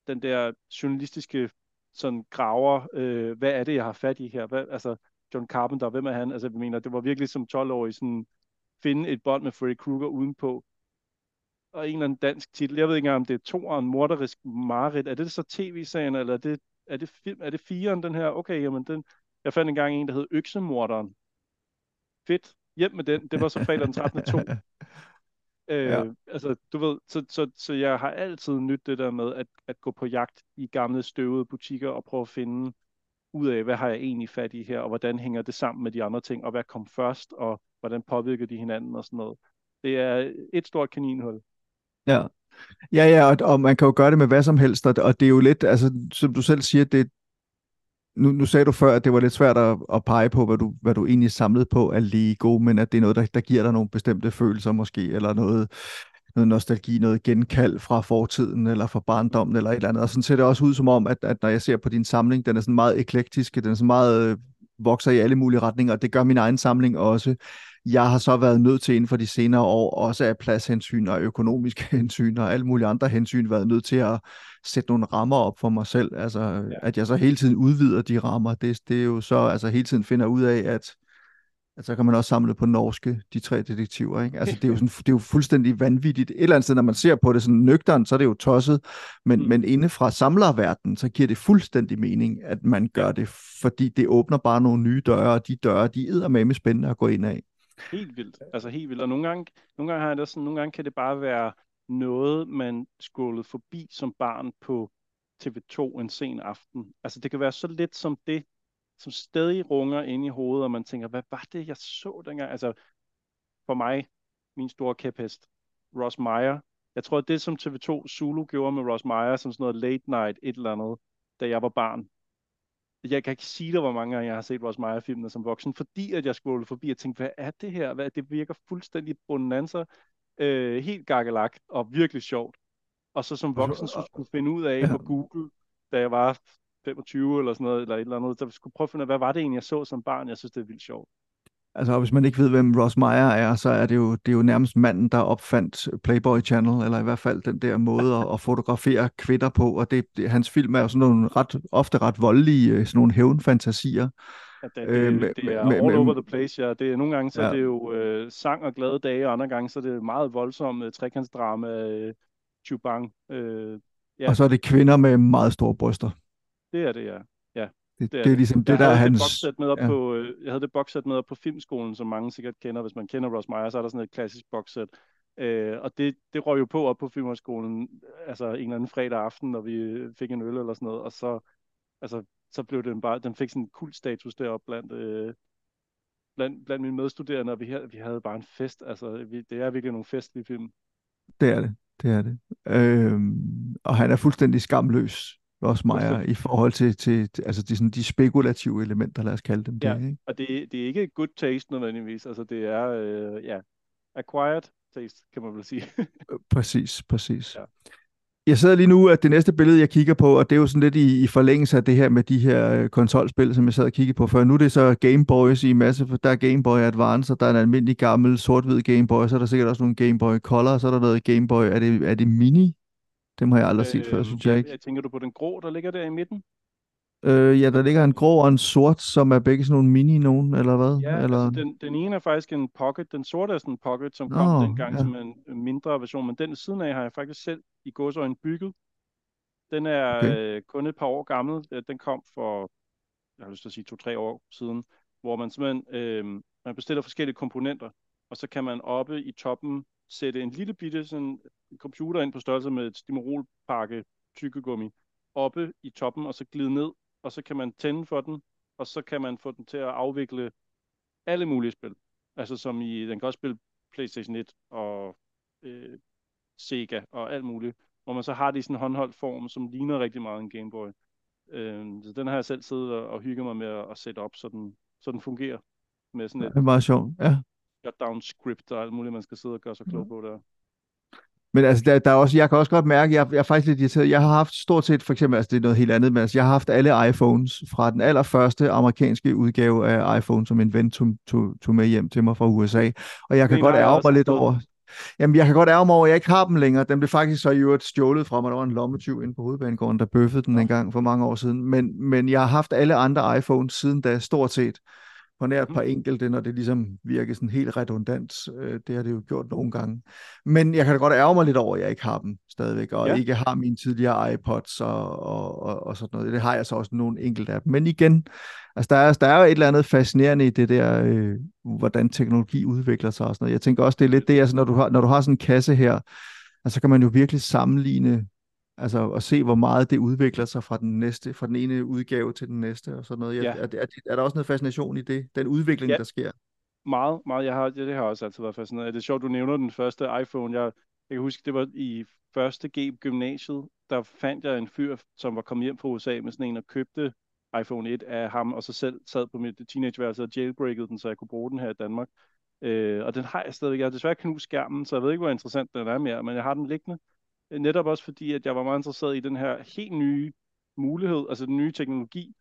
den der journalistiske sådan graver, øh, hvad er det, jeg har fat i her? Hvad, altså, John Carpenter, hvem er han? Altså, jeg mener, det var virkelig som tolv-årig sådan, finde et bånd med Freddy Krueger udenpå, og en eller anden dansk titel. Jeg ved ikke engang, om det er toeren, morderisk mareridt. Er det så tv-serien, eller er det, er det film? Er det fireren, den her? Okay, jamen den... Jeg fandt engang en, der hed Øksemorderen. Fedt. Hjem med den. Det var så fredag den trettende to. øh, ja. Altså, du ved, så, så, så jeg har altid nydt det der med, at, at gå på jagt i gamle støvede butikker, og prøve at finde ud af, hvad har jeg egentlig fat i her, og hvordan hænger det sammen med de andre ting, og hvad kom først, og hvordan påvirker de hinanden, og sådan noget. Det er et stort kaninhul. Ja, ja, ja og, og man kan jo gøre det med hvad som helst, og, og det er jo lidt, altså som du selv siger, det, nu, nu sagde du før, at det var lidt svært at, at pege på, hvad du, hvad du egentlig samlede på af Lego, men at det er noget, der, der giver dig nogle bestemte følelser måske, eller noget, noget nostalgi, noget genkald fra fortiden, eller fra barndommen, eller et eller andet, og sådan ser det også ud som om, at, at når jeg ser på din samling, den er sådan meget eklektisk, den er sådan meget... vokser i alle mulige retninger, og det gør min egen samling også. Jeg har så været nødt til inden for de senere år, også af pladshensyn og økonomiske hensyn og alle mulige andre hensyn, været nødt til at sætte nogle rammer op for mig selv. Altså, ja. At jeg så hele tiden udvider de rammer, det, det er jo så, altså hele tiden finder ud af, at, at så kan man også samle på norske De Tre Detektiver, ikke? Altså, det er jo sådan, det er jo fuldstændig vanvittigt. Et eller andet sted, når man ser på det sådan nøgteren, så er det jo tosset, men, mm. men inde fra samlerverdenen, så giver det fuldstændig mening, at man gør det, fordi det åbner bare nogle nye døre, og de døre, de er eddermame spændende at gå ind af. Helt vildt, altså helt vildt. Og nogle gange, nogle gange har jeg det sådan, nogle gange kan det bare være noget, man skålede forbi som barn på T V to en sen aften. Altså, det kan være så lidt som det, som stadig runger inde i hovedet, og man tænker, hvad var det, jeg så dengang? Altså, for mig, min store kæphest, Ross Meyer. Jeg tror, det som T V to Zulu gjorde med Ross Meyer, som sådan noget late night et eller andet, da jeg var barn. Jeg kan ikke sige dig, hvor mange gange jeg har set Ross Meyer-filmene som voksen, fordi at jeg scrollede forbi og tænkte, hvad er det her? Hvad? Det virker fuldstændig bonanza, øh, helt gakkelagt og virkelig sjovt. Og så som voksen, så skulle finde ud af på Google, da jeg var... femogtyve eller sådan noget, eller et eller andet, der skulle prøve at finde, hvad var det egentlig, jeg så som barn, jeg synes, det er vildt sjovt. Altså, og hvis man ikke ved, hvem Ross Meyer er, så er det jo, det er jo nærmest manden, der opfandt Playboy Channel, eller i hvert fald den der måde at, at fotografere kvinder på, og det, det, hans film er jo sådan nogle ret, ofte ret voldelige, sådan nogle hævnfantasier. Ja, det, øh, det, det er all men, over the place, ja. Det er, nogle gange så ja. Er det jo øh, sang og glade dage, og andre gange så er det meget voldsomme øh, trekantsdrama, øh, chubang. Øh, ja. Og så er det kvinder med meget store bryster. Det er det, ja. Ja. Det, det, det er ligesom jeg det, der er hans... Boxset med op ja. På, jeg havde det boxset med op på Filmskolen, som mange sikkert kender. Hvis man kender Ross Meyer, så er der sådan et klassisk boxset. Øh, og det, det røg jo på op på Filmskolen, altså en eller anden fredag aften, når vi fik en øl eller sådan noget. Og så, altså, så blev den bare... Den fik sådan en kult status deroppe blandt, øh, blandt, blandt mine medstuderende, og vi, her, vi havde bare en fest. Altså, vi, det er virkelig nogle festlige film. Det er det, det er det. Øhm, og han er fuldstændig skamløs. Ross Meyer i forhold til, til, til altså de, sådan, de spekulative elementer, lad os kalde dem ja, det. Ikke? Og det, det er ikke good taste nødvendigvis, altså det er øh, ja, acquired taste, kan man vel sige. Præcis, præcis. Ja. Jeg sidder lige nu, at det næste billede, jeg kigger på, og det er jo sådan lidt i, i forlængelse af det her med de her konsolspil, som jeg sad og kiggede på før. Nu er det så Game Boys i masse, for der er Game Boy Advance, og der er en almindelig gammel sort-hvid Game Boy, så er der sikkert også nogle Game Boy Color, så er der noget Game Boy, er det, er det Mini? Dem har jeg aldrig set øh, før, synes jeg ikke. Jeg tænker du på den grå, der ligger der i midten? Øh, ja, der ligger en grå og en sort, som er begge sådan nogle mini nogen, eller hvad? Ja, eller... Altså den, den ene er faktisk en pocket. Den sorte er sådan en pocket, som Nå, kom dengang ja. Som en mindre version. Men den siden af har jeg faktisk selv i gåseøjne bygget. Den er okay. øh, kun et par år gammel. Den kom for, jeg har lyst til at sige, to-tre år siden. Hvor man simpelthen øh, man bestiller forskellige komponenter. Og så kan man oppe i toppen sætte en lille bitte sådan computer ind på størrelse med et Stimorol-pakke tykkegummi oppe i toppen, og så glide ned, og så kan man tænde for den, og så kan man få den til at afvikle alle mulige spil. Altså som i, den kan også spille PlayStation et og øh, Sega og alt muligt, hvor man så har det i sådan en håndholdt form, som ligner rigtig meget en Game Boy. Øh, så den har jeg selv siddet og, og hygget mig med at, at sætte op, så den, så den fungerer med sådan et... Det er meget sjovt, ja. Down script og alt muligt, man skal sidde og gøre sig klog på der. Men altså, der, der er også, jeg kan også godt mærke, jeg, jeg er faktisk lidt irriteret. Jeg har haft stort set, for eksempel, altså det er noget helt andet, men altså, jeg har haft alle iPhones fra den allerførste amerikanske udgave af iPhone, som en ven tog, tog, tog med hjem til mig fra U S A. Og jeg kan godt ærge mig lidt over... Jamen, jeg kan godt ærge mig over, at jeg ikke har dem længere. Den blev faktisk så i øvrigt stjålet fra mig. Der var en lommetyv inde på Hovedbanegården, der bøffede den en gang for mange år siden. Men, men jeg har haft alle andre iPhones siden da, stort set. På nær et par enkelte, når det ligesom virker sådan helt redundant. Det har det jo gjort nogle gange. Men jeg kan da godt ærge mig lidt over, at jeg ikke har dem stadigvæk, og ja. Ikke har mine tidligere iPods og, og, og, og sådan noget. Det har jeg så også nogle enkelte af dem. Men igen, altså der er, der er jo et eller andet fascinerende i det der, øh, hvordan teknologi udvikler sig og sådan noget. Jeg tænker også, det er lidt det, altså, når, du har, når du har sådan en kasse her, altså, så kan man jo virkelig sammenligne, altså at se, hvor meget det udvikler sig fra den næste, fra den ene udgave til den næste og sådan noget. Jeg, ja. er, er, er der også noget fascination i det, den udvikling, ja. Der sker? Meget, meget. Jeg har, det har også altid været fascineret. Det er sjovt, du nævner den første iPhone. Jeg, jeg kan huske, det var i første G gymnasiet, der fandt jeg en fyr, som var kommet hjem fra U S A med sådan en, og købte iPhone et af ham, og så selv sad på mit teenageværelse og jailbreakede den, så jeg kunne bruge den her i Danmark. Øh, og den har jeg stadigvæk. Jeg har desværre knust skærmen, så jeg ved ikke, hvor interessant den er mere, men jeg har den liggende. Netop også fordi, at jeg var meget interesseret i den her helt nye mulighed, altså den nye teknologi.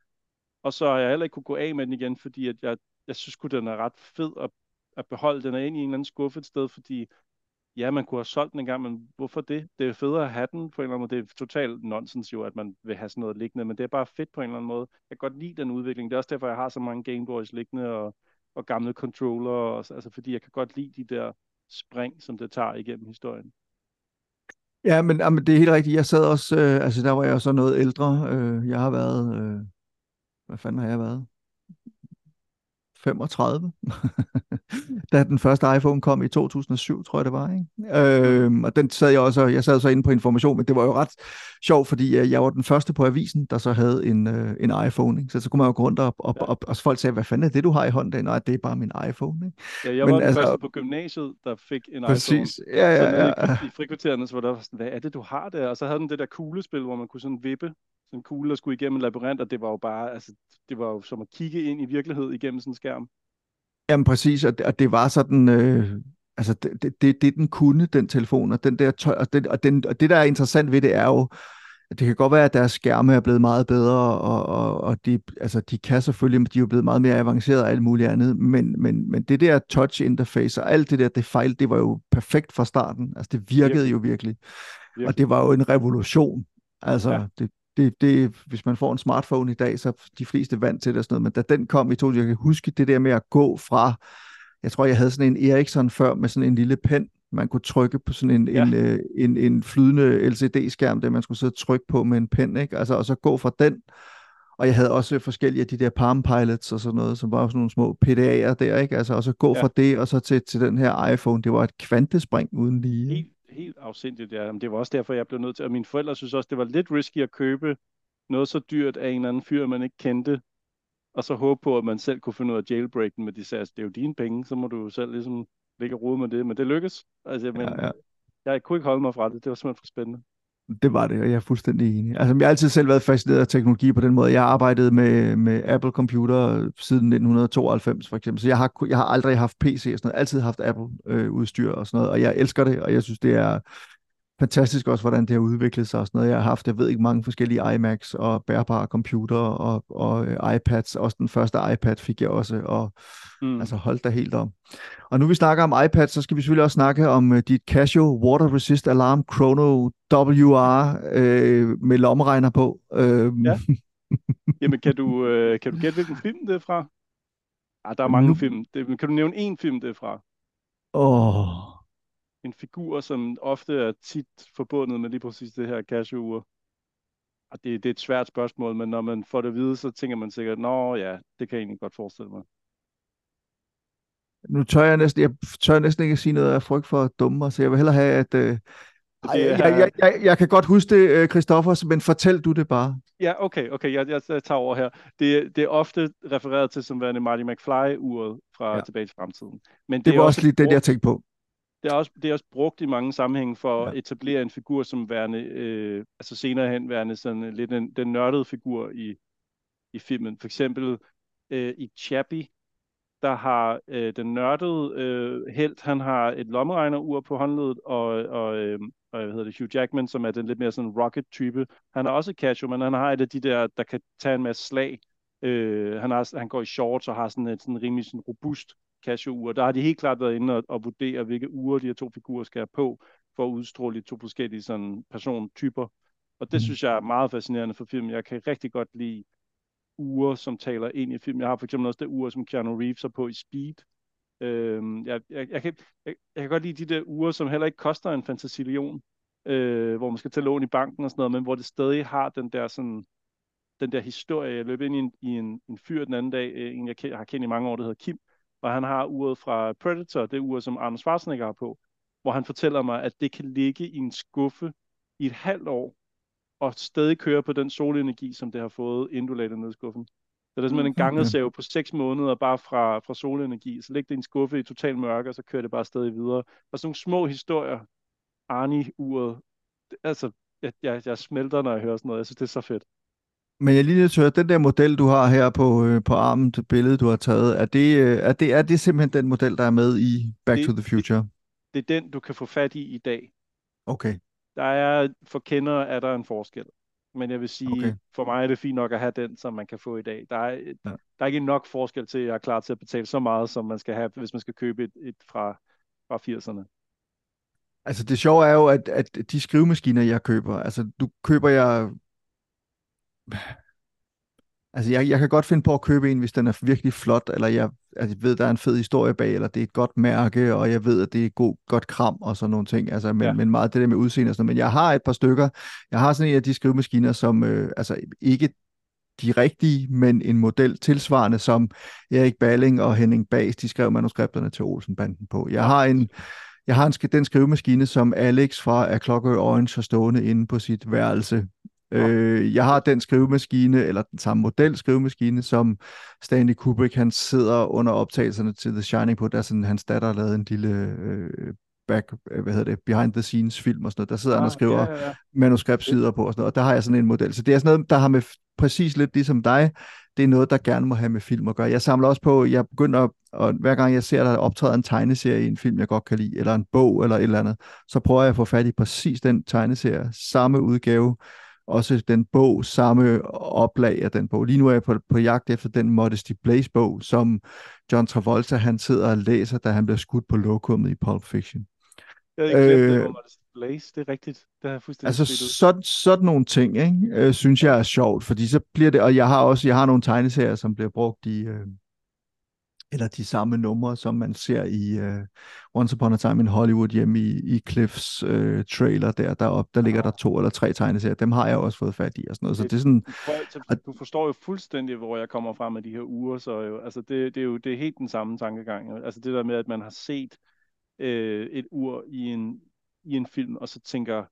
Og så har jeg heller ikke kunne gå af med den igen, fordi at jeg, jeg synes at den er ret fed at, at beholde. Den er ind i en eller anden skuffe et sted, fordi ja, man kunne have solgt den engang, men hvorfor det? Det er federe at have den på en eller anden måde. Det er totalt nonsens jo, at man vil have sådan noget liggende, men det er bare fedt på en eller anden måde. Jeg kan godt lide den udvikling. Det er også derfor, jeg har så mange Game Boys liggende og, og gamle controller, og, altså fordi jeg kan godt lide de der spring, som det tager igennem historien. Ja, men, men det er helt rigtigt. Jeg sad også, øh, altså der var jeg så noget ældre. Øh, jeg har været, øh, hvad fanden har jeg været? femogtredive, da den første iPhone kom i to tusind og syv, tror jeg det var, ikke? Øh, og den sad jeg også, jeg sad så inde på Information, men det var jo ret sjovt, fordi jeg var den første på avisen, der så havde en, øh, en iPhone, ikke? Så så kunne man jo gå rundt og, og, og, og folk sagde, hvad fanden er det, du har i hånden? Nej, det er bare min iPhone, ikke? Ja, jeg var men, den altså, første på gymnasiet, der fik en præcis. iPhone. Præcis, ja, ja, ja. I frikvartererne, så var der sådan, hvad er det, du har der? Og så havde den det der kuglespil, hvor man kunne sådan vippe, en kugle, der skulle igennem en labyrint, og det var jo bare, altså, det var jo som at kigge ind i virkelighed igennem sådan en skærm. Jamen præcis, og det, og det var sådan, øh, altså, det, det, det den kunne, den telefon, og den der, og det, og, den, og det der er interessant ved det, er jo, Det kan godt være, at deres skærme er blevet meget bedre, og, og, og de, altså, de kan selvfølgelig, de er blevet meget mere avancerede og alt muligt andet, men, men, men det der touch interface og alt det der, det fejl, det var jo perfekt fra starten. Altså det virkede yep. jo virkelig. Yep. Og det var jo en revolution. Altså ja. det, det, det, hvis man får en smartphone i dag, så er de fleste vant til det og sådan noget, men da den kom i to, jeg kan huske det der med at gå fra, jeg tror jeg havde sådan en Ericsson før med sådan en lille pen, man kunne trykke på sådan en, ja. en, en, en flydende L C D-skærm, der man skulle sidde og trykke på med en pen, ikke? Altså, og så gå fra den. Og jeg havde også forskellige af de der Palm Pilots og sådan noget, som var sådan nogle små P D A'er der, ikke? Altså, og så gå ja. fra det, og så til, til den her iPhone. Det var et kvantespring uden lige. Helt, helt afsindigt, ja. Det var også derfor, jeg blev nødt til, og mine forældre synes også, det var lidt risky at købe noget så dyrt af en eller anden fyr, man ikke kendte, og så håbe på, at man selv kunne finde ud af jailbreaken, men de sagde, det er jo dine penge, så må du selv ligesom ligge og rode med det, men det lykkes. Altså, men ja, ja. Jeg kunne ikke holde mig fra det, det var simpelthen for spændende. Det var det, og jeg er fuldstændig enig. Altså, jeg har altid selv været fascineret af teknologi på den måde. Jeg har arbejdet med, med Apple computer siden nitten tooghalvfems, for eksempel, så jeg har, jeg har aldrig haft P C og sådan noget, altid haft Apple-udstyr øh, og sådan noget, og jeg elsker det, og jeg synes, det er fantastisk også, hvordan det har udviklet sig og sådan noget. Jeg har haft, jeg ved ikke, mange forskellige iMacs og bærbare computer og, og iPads. Også den første iPad fik jeg også, og mm. altså holdt der helt om. Og nu vi snakker om iPads, så skal vi selvfølgelig også snakke om uh, dit Casio Water Resist Alarm Chrono W R øh, med lommeregner på. Øh. Ja. Jamen, kan du, øh, kan du gætte, hvilken film det er fra? Ah, der er mange nu... film. Det, kan du nævne én film, det er fra? Åh... Oh. En figur, som ofte er tit forbundet med lige præcis det her Casio-ur. Og det, det er et svært spørgsmål, men når man får det at vide, så tænker man sikkert, nå ja, det kan jeg egentlig godt forestille mig. Nu tør jeg næsten, jeg tør næsten ikke at sige noget af frygt for at dumme mig, så jeg vil hellere have, at... Øh... Ej, jeg, jeg, jeg, jeg kan godt huske det, Christoffer, men fortæl du det bare. Ja, okay, okay, jeg, jeg, jeg tager over her. Det, det er ofte refereret til som værende Marty McFly-uret fra ja. Tilbage til fremtiden. Men det, det var også lige det, jeg tænkte på. Det er, også, det er også brugt i mange sammenhænge for at etablere en figur som værende, øh, altså senere hen værende sådan lidt en, den nørdede figur i, i filmen. For eksempel øh, i Chappie, der har øh, den nørdede øh, helt, han har et lommeregnerur på håndledet, og, og, øh, og hvad hedder det, Hugh Jackman, som er den lidt mere sådan rocket-type. Han er også Casio, men han har et af de der, der kan tage en masse slag. Øh, han, har, han går i shorts og har sådan en sådan rimelig sådan robust Casio-ure. Der har de helt klart været inde og, og vurdere, hvilke uger de her to figurer skal have på, for at udstråle de to forskellige sådan, persontyper. Og det synes jeg er meget fascinerende for filmen. Jeg kan rigtig godt lide uger, som taler ind i filmen. Jeg har for eksempel også det uger, som Keanu Reeves har på i Speed. Øhm, jeg, jeg, jeg, kan, jeg, jeg kan godt lide de der uger, som heller ikke koster en fantasillion, øh, hvor man skal tage lån i banken og sådan noget, men hvor det stadig har den der sådan... den der historie. Jeg løb ind i en, i en, en fyr den anden dag, en jeg, jeg har kendt i mange år, der hedder Kim, og han har uret fra Predator, det ur, som Arnold Schwarzenegger har på, hvor han fortæller mig, at det kan ligge i en skuffe i et halvt år, og stadig køre på den solenergi, som det har fået, inden du lagde det ned i skuffen. Så det er simpelthen en gangersave på seks måneder, bare fra, fra solenergi, så ligger det i en skuffe i total mørke, og så kører det bare stadig videre. Og sådan nogle små historier, Arnie-uret, altså, jeg, jeg, jeg smelter, når jeg hører sådan noget, jeg synes, det er så fedt. Men jeg lige nødt til at høre, den der model, du har her på, øh, på armen, det billede, du har taget, er det, øh, er, det, er det simpelthen den model, der er med i Back det, to the Future? Det, det er den, du kan få fat i i dag. Okay. Der er, for kendere er der en forskel. Men jeg vil sige, okay. for mig er det fint nok at have den, som man kan få i dag. Der er, ja. der er ikke nok forskel til, at jeg er klar til at betale så meget, som man skal have, hvis man skal købe et, et fra, fra firserne. Altså det sjove er jo, at, at de skrivemaskiner, jeg køber, altså nu køber jeg... Altså jeg, jeg kan godt finde på at købe en, hvis den er virkelig flot, eller jeg, altså jeg ved, der er en fed historie bag, eller det er et godt mærke, og jeg ved, at det er god, godt kram og sådan nogle ting, altså, men, ja. men meget det der med udseende og sådan noget. Men jeg har et par stykker, jeg har sådan en af de skrivemaskiner, som øh, altså ikke de rigtige, men en model tilsvarende, som Erik Balling og Henning Baas, de skrev manuskripterne til Olsenbanden på. Jeg har en Jeg har en, den skrivemaskine, som Alex fra A Clockwork Orange har stående inde på sit værelse. Øh, jeg har den skrivemaskine, eller den samme model skrivemaskine, som Stanley Kubrick, han sidder under optagelserne til The Shining på, der sådan, hans datter har lavet en lille øh, back, hvad hedder det, behind the scenes film og sådan noget. Der sidder ah, han og skriver ja, ja, ja. manuskriptsider på og sådan noget, og der har jeg sådan en model. Så det er sådan noget, der har med præcis lidt ligesom dig, det er noget, der gerne må have med film at gøre. Jeg samler også på, jeg begynder at, og hver gang jeg ser, der optræder en tegneserie i en film, jeg godt kan lide, eller en bog, eller et eller andet, så prøver jeg at få fat i præcis den tegneserie, samme udgave, også den bog, samme oplag af den bog. Lige nu er jeg på, på jagt efter den Modesty Blaze bog, som John Travolta han sidder og læser, da han bliver skudt på lokummet i Pulp Fiction. Jeg havde ikke glemt, øh, det var Modesty Blaze, det er rigtigt. Det har fuldstændig altså sådan, sådan nogle ting, ikke? Øh, synes jeg er sjovt, fordi så bliver det, og jeg har også jeg har nogle tegneserier, som bliver brugt i, øh, eller de samme numre, som man ser i uh, Once Upon a Time in Hollywood hjemme i, i Cliffs uh, trailer der, deroppe. Der ligger der to eller tre tegneserier. Dem har jeg også fået fat i og sådan noget. Så det, det er sådan, du forstår jo fuldstændig, hvor jeg kommer fra med de her uger. Så jo, altså det, det er jo det er helt den samme tankegang. Altså det der med, at man har set øh, et ur i en, i en film, og så tænker,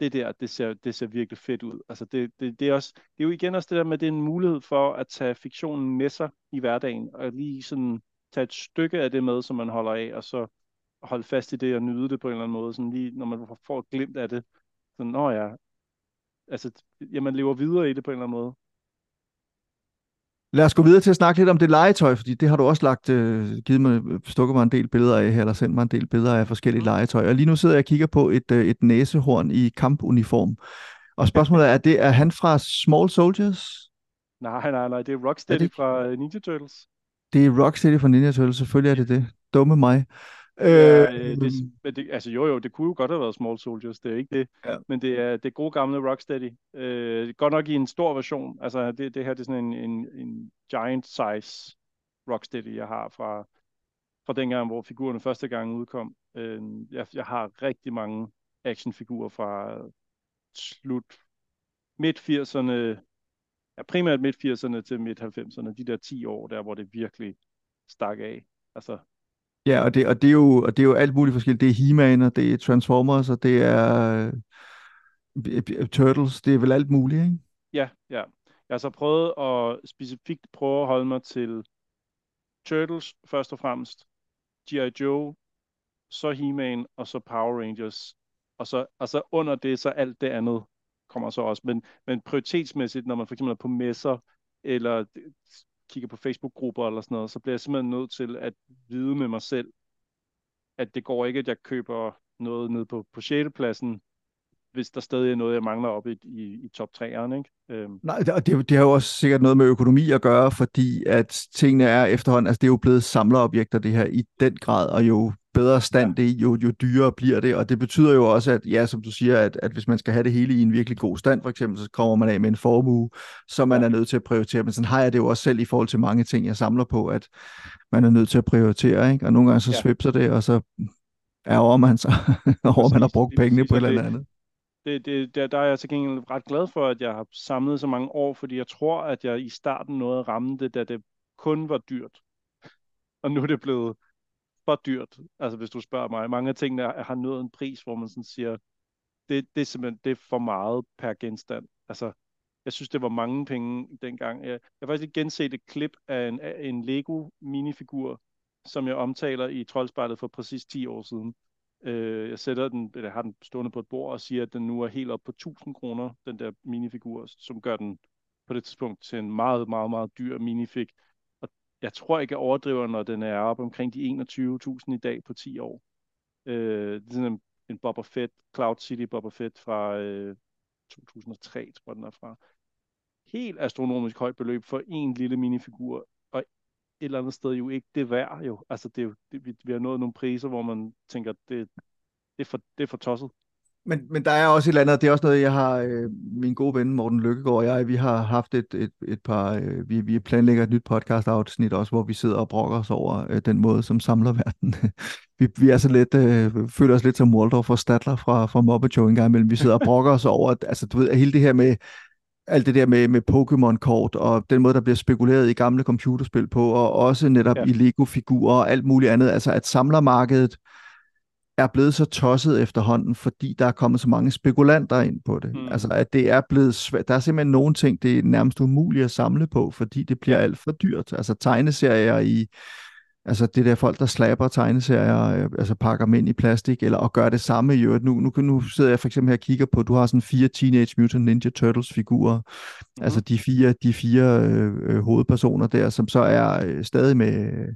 det der, det ser, det ser virkelig fedt ud. Altså det, det, det, er også, det er jo igen også det der med, det er en mulighed for at tage fiktionen med sig i hverdagen, og lige sådan tage et stykke af det med, som man holder af, og så holde fast i det og nyde det på en eller anden måde, sådan lige når man får et glimt af det, sådan, nå ja, altså, ja, man lever videre i det på en eller anden måde. Lad os gå videre til at snakke lidt om det legetøj, fordi det har du også lagt, øh, givet mig, stukket mig en del billeder af, eller sendt mig en del billeder af forskellige legetøj. Og lige nu sidder jeg og kigger på et, øh, et næsehorn i kampuniform. Og spørgsmålet er, er, det, er han fra Small Soldiers? Nej, nej, nej, det er Rocksteady er det... fra Ninja Turtles. Det er Rocksteady fra Ninja Turtles, selvfølgelig er det det. Dumme mig. Øh, ja, det, det, altså jo jo, det kunne jo godt have været Small Soldiers, det er ikke det, ja. Men det er det gode gamle Rocksteady, øh, godt nok i en stor version, altså det, det her det er sådan en, en, en giant size Rocksteady, jeg har fra, fra dengang, hvor figurerne første gang udkom. øh, jeg, jeg har rigtig mange actionfigurer fra slut midt firserne, ja, primært midt firserne til midt halvfemserne, de der ti år der, hvor det virkelig stak af, altså. Ja, og det, og, det er jo, og det er jo alt muligt forskelligt. Det er He-Man, og det er Transformers, og det er uh, Turtles. Det er vel alt muligt, ikke? Ja, ja. Jeg har så prøvet at specifikt prøve at holde mig til Turtles først og fremmest, G I Joe, så He-Man, og så Power Rangers. Og så, og så under det, så alt det andet kommer så også. Men, men prioritetsmæssigt, når man for eksempel er på messer, eller kigger på Facebook-grupper eller sådan noget, så bliver jeg simpelthen nødt til at vide med mig selv, at det går ikke, at jeg køber noget ned på, på sjette pladsen, hvis der stadig er noget, jeg mangler op i, i, i top treerne, ikke? Øhm. Nej, det, det har jo også sikkert noget med økonomi at gøre, fordi at tingene er efterhånden, altså det er jo blevet samlerobjekter, det her, i den grad, og jo bedre stand det, jo, jo dyrere bliver det, og det betyder jo også, at ja, som du siger, at, at hvis man skal have det hele i en virkelig god stand, for eksempel, så kommer man af med en formue, som man er nødt til at prioritere, men sådan har jeg det jo også selv i forhold til mange ting, jeg samler på, at man er nødt til at prioritere, ikke? Og nogle gange så ja. svipser det, og så ærger man sig over, at man har brugt pengene på et eller andet. Det, det, der, der er jeg til gengæld ret glad for, at jeg har samlet så mange år, fordi jeg tror, at jeg i starten nåede at ramme det, da det kun var dyrt, og nu er det blevet for dyrt, altså hvis du spørger mig. Mange af tingene har nået en pris, hvor man sådan siger, det, det er simpelthen det er for meget per genstand. Altså, jeg synes, det var mange penge dengang. Jeg, jeg har faktisk ikke genset et klip af en, af en Lego minifigur, som jeg omtaler i Troldspejlet for præcis ti år siden. Øh, jeg sætter den, eller har den stående på et bord og siger, at den nu er helt op på tusind kroner, den der minifigur, som gør den på det tidspunkt til en meget, meget, meget dyr minifig. Jeg tror ikke, jeg overdriver, når den er op omkring de enogtyve tusind i dag på ti år. Øh, det er sådan en, en Boba Fett, Cloud City Boba Fett fra øh, to tusind og tre, tror jeg, den er fra. Helt astronomisk højt beløb for en lille minifigur, og et eller andet sted jo ikke det værd. Jo. Altså, det er jo, det, vi, vi har nået nogle priser, hvor man tænker, det, det, er, for, det er for tosset. Men, men der er også et eller andet, det er også noget, jeg har, øh, min gode ven Morten Lykkegaard og jeg, vi har haft et, et, et par, øh, vi, vi planlægger et nyt podcast-afsnit også, hvor vi sidder og brokker os over øh, den måde, som samler verden. vi, vi er så lidt, øh, føler os lidt som Waldorf og Statler fra, fra Mobbejoe en gang imellem. Vi sidder og brokker os over, altså du ved, hele det her med, alt det der med, med Pokémon-kort, og den måde, der bliver spekuleret i gamle computerspil på, og også netop ja. i Lego-figurer og alt muligt andet, altså at samlermarkedet er blevet så tosset efterhånden, fordi der er kommet så mange spekulanter ind på det. Mm. Altså, at det er blevet svært. Der er simpelthen nogle ting, det er nærmest umuligt at samle på, fordi det bliver alt for dyrt. Altså, tegneserier i... Altså, det der folk, der slapper tegneserier, altså pakker dem ind i plastik, eller og gør det samme i øvrigt. Nu, nu, nu sidder jeg for eksempel her og kigger på, du har sådan fire Teenage Mutant Ninja Turtles-figurer. Mm. Altså, de fire, de fire øh, hovedpersoner der, som så er øh, stadig med... Øh,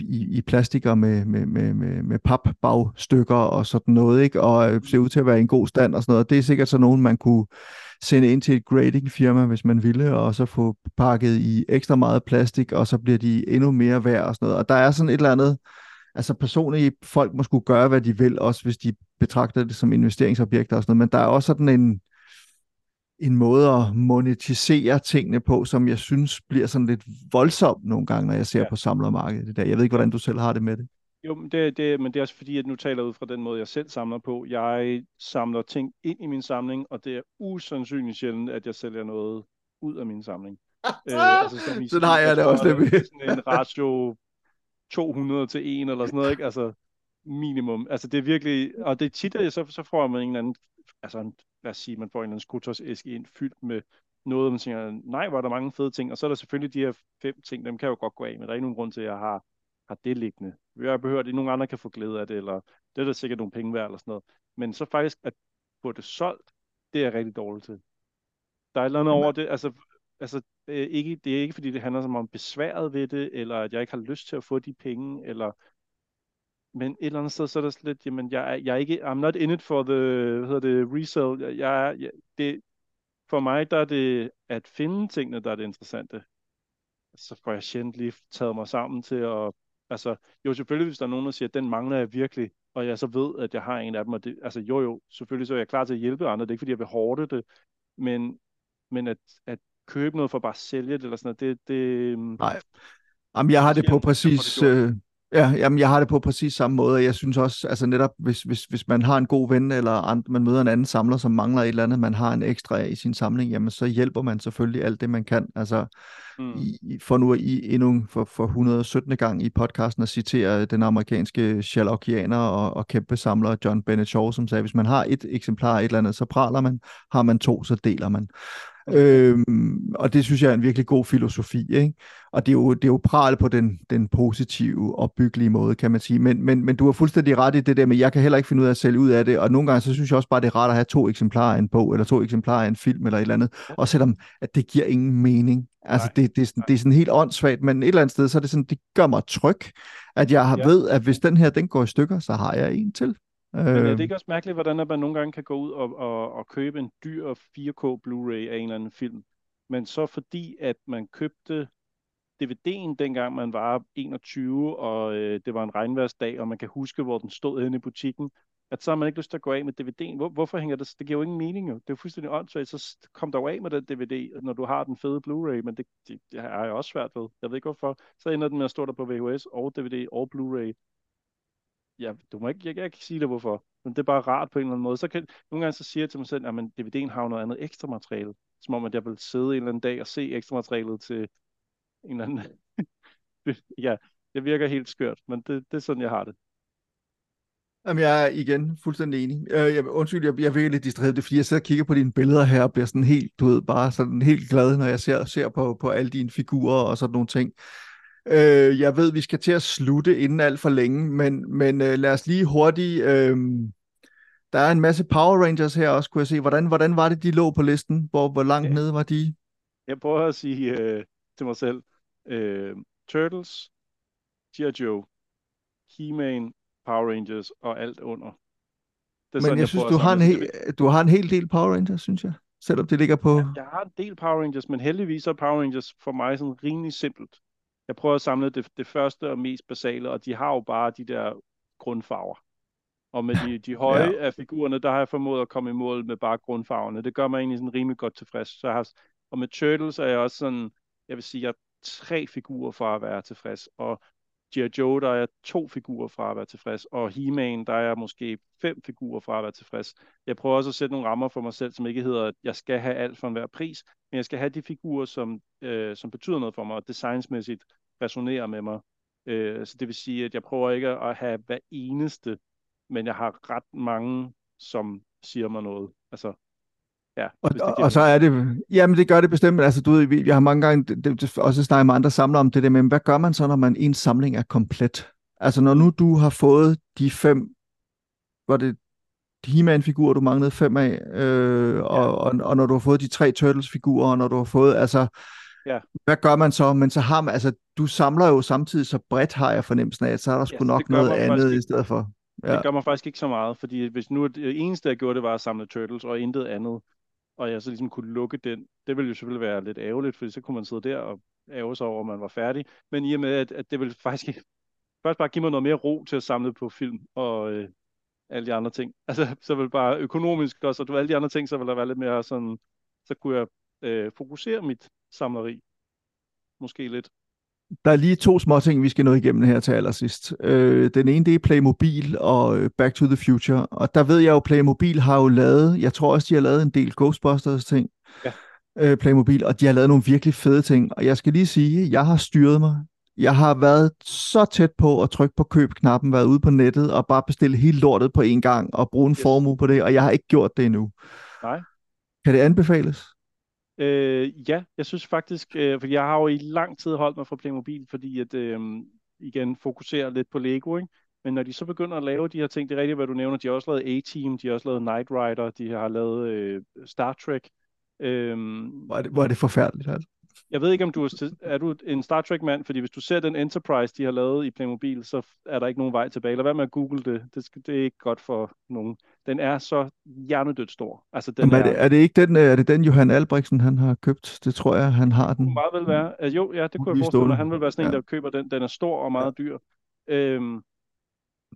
I, i plastikker med, med, med, med, med papbagstykker og sådan noget, ikke? Og ser ud til at være i en god stand og sådan noget. Det er sikkert sådan nogen, man kunne sende ind til et gradingfirma, hvis man ville, og så få pakket i ekstra meget plastik, og så bliver de endnu mere værd og sådan noget. Og der er sådan et eller andet, altså personligt, folk må skulle gøre, hvad de vil, også hvis de betragter det som investeringsobjekter og sådan noget, men der er også sådan en, en måde at monetisere tingene på, som jeg synes bliver sådan lidt voldsomt nogle gange, når jeg ser ja. på samlermarkedet. Det der. Jeg ved ikke, hvordan du selv har det med det. Jo, men det, det, men det er også fordi, at nu taler jeg ud fra den måde, jeg selv samler på. Jeg samler ting ind i min samling, og det er usandsynligt sjældent, at jeg sælger noget ud af min samling. øh, altså, sådan sådan har jeg det også. Det er sådan en ratio to hundrede til en eller sådan noget, ikke? Altså minimum. Altså det er virkelig, og det er tit, at så, så får man en eller anden, altså lad os sige, man får en eller anden skuttersæske ind fyldt med noget, og man tænker, nej, hvor er der mange fede ting, og så er der selvfølgelig de her fem ting, dem kan jeg jo godt gå af med. Der er ikke nogen grund til, at jeg har, har det liggende. Jeg behøver det, nogle andre kan få glæde af det, eller det er der sikkert nogle penge værd, eller sådan noget. Men så faktisk at få det solgt, det er jeg rigtig dårligt til. Der er et eller andet over det, altså, altså det, er ikke, det er ikke, fordi det handler om besværet ved det, eller at jeg ikke har lyst til at få de penge, eller... Men et eller andet sted, så er der sådan lidt, jamen, jeg er, jeg er ikke, I'm not in it for the, hvad hedder det, resale. Jeg, jeg, jeg, det, for mig, der er det at finde tingene, der er det interessante. Så får jeg sjældent lige taget mig sammen til at, altså, jo, selvfølgelig, hvis der er nogen, der siger, at den mangler jeg virkelig, og jeg så ved, at jeg har en af dem, og det, altså, jo, jo, selvfølgelig, så er jeg klar til at hjælpe andre, det er ikke, fordi jeg vil hårde det, men, men at, at købe noget for bare at sælge det, eller sådan noget, det, det... Nej, jamen, jeg har det på præcis... Ja, jamen jeg har det på præcis samme måde, og jeg synes også, altså netop, hvis, hvis, hvis man har en god ven, eller and, man møder en anden samler, som mangler et eller andet, man har en ekstra i sin samling, jamen så hjælper man selvfølgelig alt det, man kan. Altså, mm. i, for nu i endnu for, for et hundrede og syttende gang i podcasten at citere den amerikanske sherlockianer og, og kæmpe samler John Bennett Shaw, som sagde, hvis man har et eksemplar af et eller andet, så praler man, har man to, så deler man. Øhm, og det synes jeg er en virkelig god filosofi, ikke? Og det er jo, det er jo pral på den, den positive og byggelige måde, kan man sige, men, men, men du har fuldstændig ret i det der med, jeg kan heller ikke finde ud af at sælge ud af det, og nogle gange så synes jeg også bare, det er rart at have to eksemplarer af en bog, eller to eksemplarer af en film, eller et eller andet, og selvom at det giver ingen mening. Altså det, det, er sådan, det er sådan helt åndssvagt, men et eller andet sted, så er det sådan, det gør mig tryg, at jeg ja. ved, at hvis den her, den går i stykker, så har jeg en til. Men er det ikke også mærkeligt, hvordan man nogle gange kan gå ud og, og, og købe en dyr fire K Blu-ray af en eller anden film, men så fordi, at man købte D V D'en dengang man var enogtyve, og øh, det var en regnværsdag, og man kan huske, hvor den stod henne i butikken, at så har man ikke lyst til at gå af med D V D'en. Hvor, hvorfor hænger det? Det giver jo ingen mening jo. Det er fuldstændig åndssvagt, så kom dog af med den D V D, når du har den fede Blu-ray, men det, det, det har jeg også svært ved. Jeg ved ikke hvorfor. Så ender den med at stå der på V H S og D V D og Blu-ray. Ja, du må ikke, jeg, jeg kan ikke sige det, hvorfor. Men det er bare rart på en eller anden måde. Så kan, nogle gange så siger jeg til mig selv, at man, D V D'en har noget andet ekstra materiale. Som om, at jeg vil sidde en eller anden dag og se ekstra materialet til en eller anden... Ja, det virker helt skørt, men det, det er sådan, jeg har det. Jamen, jeg er igen fuldstændig enig. Øh, jeg, undskyld, jeg, jeg virkelig distraheret det, fordi jeg sidder og kigger på dine billeder her, og bliver sådan helt, du ved, bare sådan helt glad, når jeg ser, ser på, på alle dine figurer og sådan nogle ting. Øh, jeg ved, vi skal til at slutte inden alt for længe, men, men øh, lad os lige hurtigt... Øh, der er en masse Power Rangers her også, kunne jeg se. Hvordan, hvordan var det, de lå på listen? Hvor, hvor langt ja. nede var de? Jeg prøver at sige øh, til mig selv, øh, Turtles, G I. Joe, He-Man, Power Rangers og alt under. Men sådan, jeg, jeg synes, du har, en hel, du har en hel del Power Rangers, synes jeg. Selvom det ligger på... Ja, jeg har en del Power Rangers, men heldigvis er Power Rangers for mig sådan rimelig simpelt. Jeg prøver at samle det, det første og mest basale, og de har jo bare de der grundfarver. Og med de, de høje ja. af figurerne, der har jeg formået at komme i mål med bare grundfarverne. Det gør mig egentlig sådan rimelig godt tilfreds. Så jeg har, og med Turtles er jeg også sådan, jeg vil sige, jeg er tre figurer fra at være tilfreds. Og G I. Joe, der er jeg to figurer fra at være tilfreds. Og He-Man, der er jeg måske fem figurer fra at være tilfreds. Jeg prøver også at sætte nogle rammer for mig selv, som ikke hedder, at jeg skal have alt for enhver pris, men jeg skal have de figurer, som, øh, som betyder noget for mig, og designsmæssigt resonerer med mig. Øh, så det vil sige, at jeg prøver ikke at have hver eneste, men jeg har ret mange, som siger mig noget. Altså, ja, og, og så er det, jamen det gør det bestemt, altså du ved, jeg har mange gange det, det, også snakket med andre samler om det der, men hvad gør man så, når man en samling er komplet? Altså når nu du har fået de fem, var det He-Man-figurer, du manglede fem af, øh, ja. og, og, og når du har fået de tre Turtles-figurer, og når du har fået, altså, ja. hvad gør man så? Men så har man, altså du samler jo samtidig så bredt, har jeg fornemmelsen af, at så er der sgu ja, nok noget andet i stedet for. Ja. Det gør mig faktisk ikke så meget, fordi hvis nu det eneste, jeg gjorde, det var at samle Turtles og intet andet, og jeg så ligesom kunne lukke den. Det ville jo selvfølgelig være lidt ærgerligt, fordi så kunne man sidde der og ærge sig over, at man var færdig. Men i og med, at, at det ville faktisk først bare give mig noget mere ro til at samle på film og øh, alle de andre ting. Altså, så ville bare økonomisk også, og du alle de andre ting, så ville der være lidt mere sådan, så kunne jeg øh, fokusere mit samleri. Måske lidt. Der er lige to små ting, vi skal nå igennem her til allersidst. Øh, den ene, det er Playmobil og Back to the Future. Og der ved jeg jo, Playmobil har jo lavet, jeg tror også, de har lavet en del Ghostbusters ting. Ja. Øh, Playmobil, og de har lavet nogle virkelig fede ting. Og jeg skal lige sige, jeg har styret mig. Jeg har været så tæt på at trykke på køb-knappen, været ude på nettet og bare bestille hele lortet på en gang og bruge en yes. formue på det, og jeg har ikke gjort det endnu. Nej. Kan det anbefales? Øh, ja, jeg synes faktisk, øh, for jeg har jo i lang tid holdt mig fra Playmobil, fordi at øh, igen fokuserer lidt på Lego, ikke? Men når de så begynder at lave de her ting, det er rigtigt, hvad du nævner, de har også lavet A-Team, de har også lavet Knight Rider, de har lavet øh, Star Trek. Øh, hvor, er det, hvor er det forfærdeligt, altså. Jeg ved ikke, om du er, er du en Star Trek-mand, fordi hvis du ser den Enterprise, de har lavet i Playmobil, så er der ikke nogen vej tilbage. Lad være med at google det. Det, skal, det er ikke godt for nogen. Den er så hjernedødt stor. Altså, den er, er, det, er det ikke den, er det den Johan Albrechtsen, han har købt? Det tror jeg, han har den. Det kunne meget vel være. Altså, jo, ja, det kunne jeg forestille mig. Han vil være sådan en, ja. Der køber den. Den er stor og meget dyr. Øhm,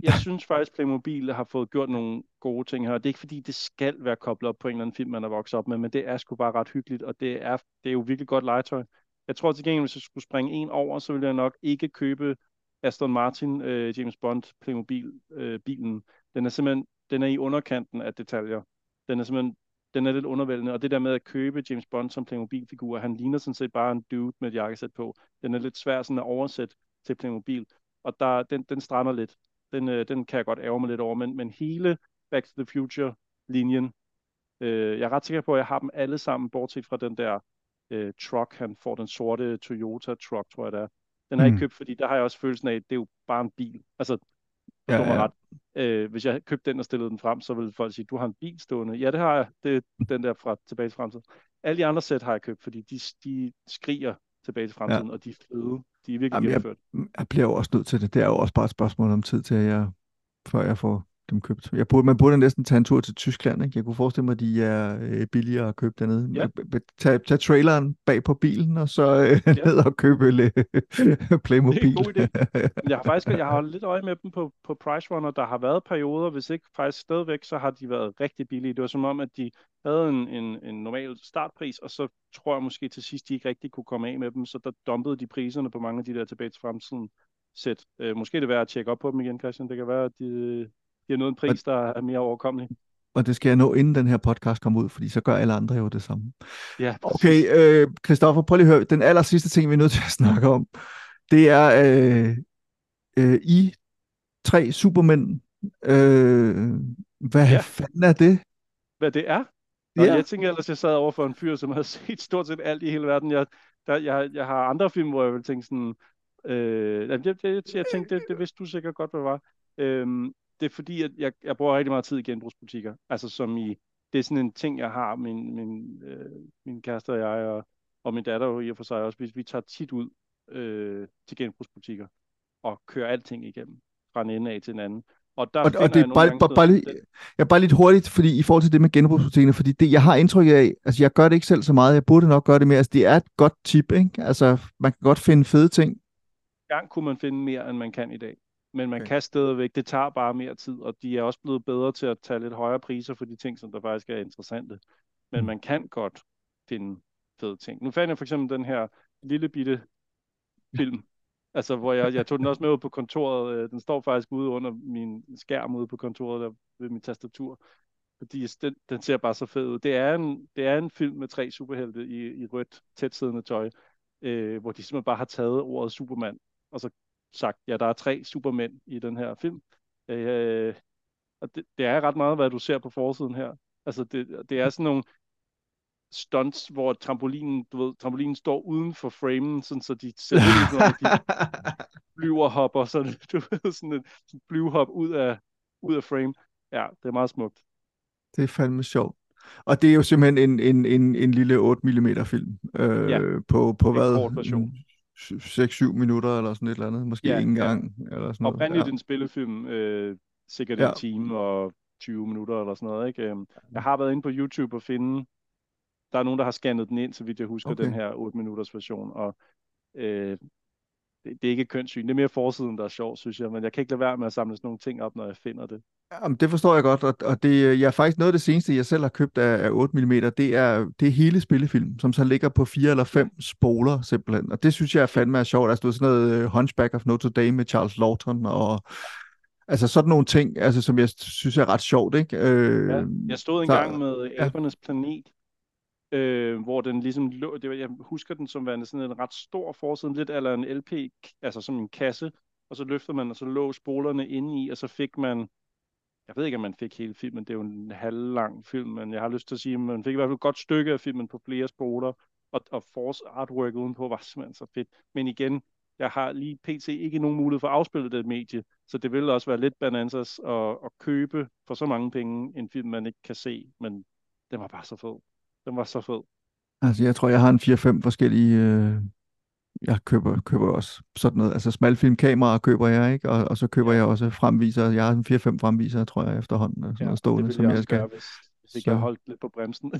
jeg synes faktisk, Playmobil har fået gjort nogle gode ting her. Det er ikke fordi, det skal være koblet op på en eller anden film, man er vokset op med, men det er sgu bare ret hyggeligt, og det er, det er jo virkelig godt legetøj. Jeg tror til gengæld, hvis jeg skulle springe en over, så ville jeg nok ikke købe Aston Martin, øh, James Bond, Playmobil-bilen. Øh, den er simpelthen den er i underkanten af detaljer. Den er simpelthen den er lidt undervældende, og det der med at købe James Bond som Playmobil-figur, han ligner sådan set bare en dude med et jakkesæt på. Den er lidt svær sådan at oversætte til Playmobil, og der, den, den strander lidt. Den, øh, den kan jeg godt ærge mig lidt over, men, men hele Back to the Future-linjen, øh, jeg er ret sikker på, at jeg har dem alle sammen, bortset fra den der øh, truck, han får den sorte Toyota-truck, tror jeg det er. Den har jeg mm. ikke købt, fordi der har jeg også følelsen af, at det er jo bare en bil. Altså, ja, ja. Ret. Øh, hvis jeg købte den og stillede den frem, så ville folk sige, du har en bil stående. Ja, det har jeg. Det er den der fra Tilbage til Fremtiden. Alle de andre sæt har jeg købt, fordi de, de skriger Tilbage til Fremtiden, ja. Og de er fede. De er virkelig Jamen, gennemført. Jeg, jeg bliver jo også nødt til det. Det er jo også bare et spørgsmål om tid til, at jeg, før jeg får dem købt. Jeg burde, man burde næsten tage en tur til Tyskland, ikke? Jeg kunne forestille mig, at de er øh, billigere at købe dernede. Ja. Tag, tag traileren bag på bilen, og så øh, ja. ned og købe øh, Playmobil. Det er en god idé. Jeg har faktisk jeg har lidt øje med dem på, på Price Runner. Der har været perioder, hvis ikke faktisk stadigvæk, så har de været rigtig billige. Det var som om, at de havde en, en, en normal startpris, og så tror jeg måske til sidst, de ikke rigtig kunne komme af med dem, så der dumpede de priserne på mange af de der Tilbage til Fremtiden sæt. Øh, måske det er værd at tjekke op på dem igen, Christian. Det kan være, at de... Det er noget en pris, der er mere overkommelig. Og det skal jeg nå, inden den her podcast kommer ud, fordi så gør alle andre jo det samme. Ja, okay, øh, Christoffer, prøv lige at høre. Den aller sidste ting, vi er nødt til at snakke om, det er øh, øh, I tre supermænd. Øh, hvad ja. fanden er det? Hvad det er? Nå, ja. Jeg tænker ellers, jeg sad over for en fyr, som havde set stort set alt i hele verden. Jeg, der, jeg, jeg har andre film, hvor jeg ville tænke sådan... Øh, jeg, jeg, jeg, jeg tænkte, det, det vidste du sikkert godt, hvad det var. Øh, Det er fordi, at jeg, jeg bruger rigtig meget tid i genbrugsbutikker. Altså som i, det er sådan en ting, jeg har, min, min, øh, min kæreste og jeg, og, og min datter i og for sig også, vi, vi tager tit ud øh, til genbrugsbutikker og kører alting igennem, fra en ende af til en anden. Og, der og, og det er bare, bare, bare, lige, ja, bare lidt hurtigt, fordi i forhold til det med genbrugsbutikkerne, fordi det, jeg har indtryk af, altså jeg gør det ikke selv så meget, jeg burde nok gøre det mere, altså det er et godt tip, ikke? Altså man kan godt finde fede ting. Gang kunne man finde mere, end man kan i dag. Men man okay. kan stadigvæk, det tager bare mere tid, og de er også blevet bedre til at tage lidt højere priser for de ting, som der faktisk er interessante. Men mm. man kan godt finde fede ting. Nu fandt jeg for eksempel den her lille bitte film, altså hvor jeg, jeg tog den også med ud på kontoret. Den står faktisk ude under min skærm ude på kontoret, der ved mit tastatur, fordi den, den ser bare så fed ud. Det er en, det er en film med tre superhelte i, i rødt, tætsiddende tøj, øh, hvor de simpelthen bare har taget ordet Superman, og så sagt, ja, der er tre supermænd i den her film. Øh, og det, det er ret meget, hvad du ser på forsiden her. Altså, det, det er sådan nogle stunts, hvor trampolinen, du ved, trampolinen står uden for framen, sådan, så de flyver hopper, sådan, du ved, sådan en flyvehop ud af, ud af frame. Ja, det er meget smukt. Det er fandme sjovt. Og det er jo simpelthen en, en, en, en lille otte millimeter film. Øh, ja, på, på hvad? Eksportversion. seks syv minutter eller sådan et eller andet, måske ja, ikke engang. Ja. Eller sådan oprindeligt ja. en spillefilm, øh, sikkert ja. en time og tyve minutter eller sådan noget. Ikke? Jeg har været inde på YouTube og finde Der er nogen, der har scannet den ind, så vidt jeg husker, okay. Den her otte-minutters version, og øh, det, det er ikke kønssyn. Det er mere forsiden, der er sjov, synes jeg, men jeg kan ikke lade være med at samle sådan nogle ting op, når jeg finder det. Jamen, det forstår jeg godt, og, og det, jeg er faktisk noget af det seneste, jeg selv har købt af, af otte millimeter, det er, det er hele spillefilm, som så ligger på fire eller fem spoler, simpelthen, og det synes jeg er fandme er sjovt. Altså, du har sådan noget Hunchback of Notre Dame med Charles Laughton, og altså sådan nogle ting, altså, som jeg synes er ret sjovt, ikke? Øh, ja, jeg stod engang med Abernes ja. Planet, Øh, hvor den ligesom lå, det var, jeg husker den som værende sådan en ret stor forsiden, lidt eller en L P, altså som en kasse, og så løftede man, og så lå spolerne inde i, og så fik man, jeg ved ikke, om man fik hele filmen, det er jo en halvlang film, men jeg har lyst til at sige, man fik i hvert fald et godt stykke af filmen på flere spoler, og, og force artwork udenpå var simpelthen så fedt. Men igen, jeg har lige pt. Ikke nogen mulighed for at afspille det medie, så det ville også være lidt banansers at, at købe for så mange penge en film, man ikke kan se, men den var bare så fed. Den var så fed. Altså, jeg tror, jeg har en fire fem forskellige... Øh... Jeg køber, køber også sådan noget. Altså, smalfilmkameraer køber jeg, ikke? Og, og så køber jeg også fremviser. Jeg har en fire fem fremviser, tror jeg, efterhånden. Og sådan ja, stående, det som jeg, jeg skal. Gøre, hvis, hvis ikke så... jeg holdt lidt på bremsen.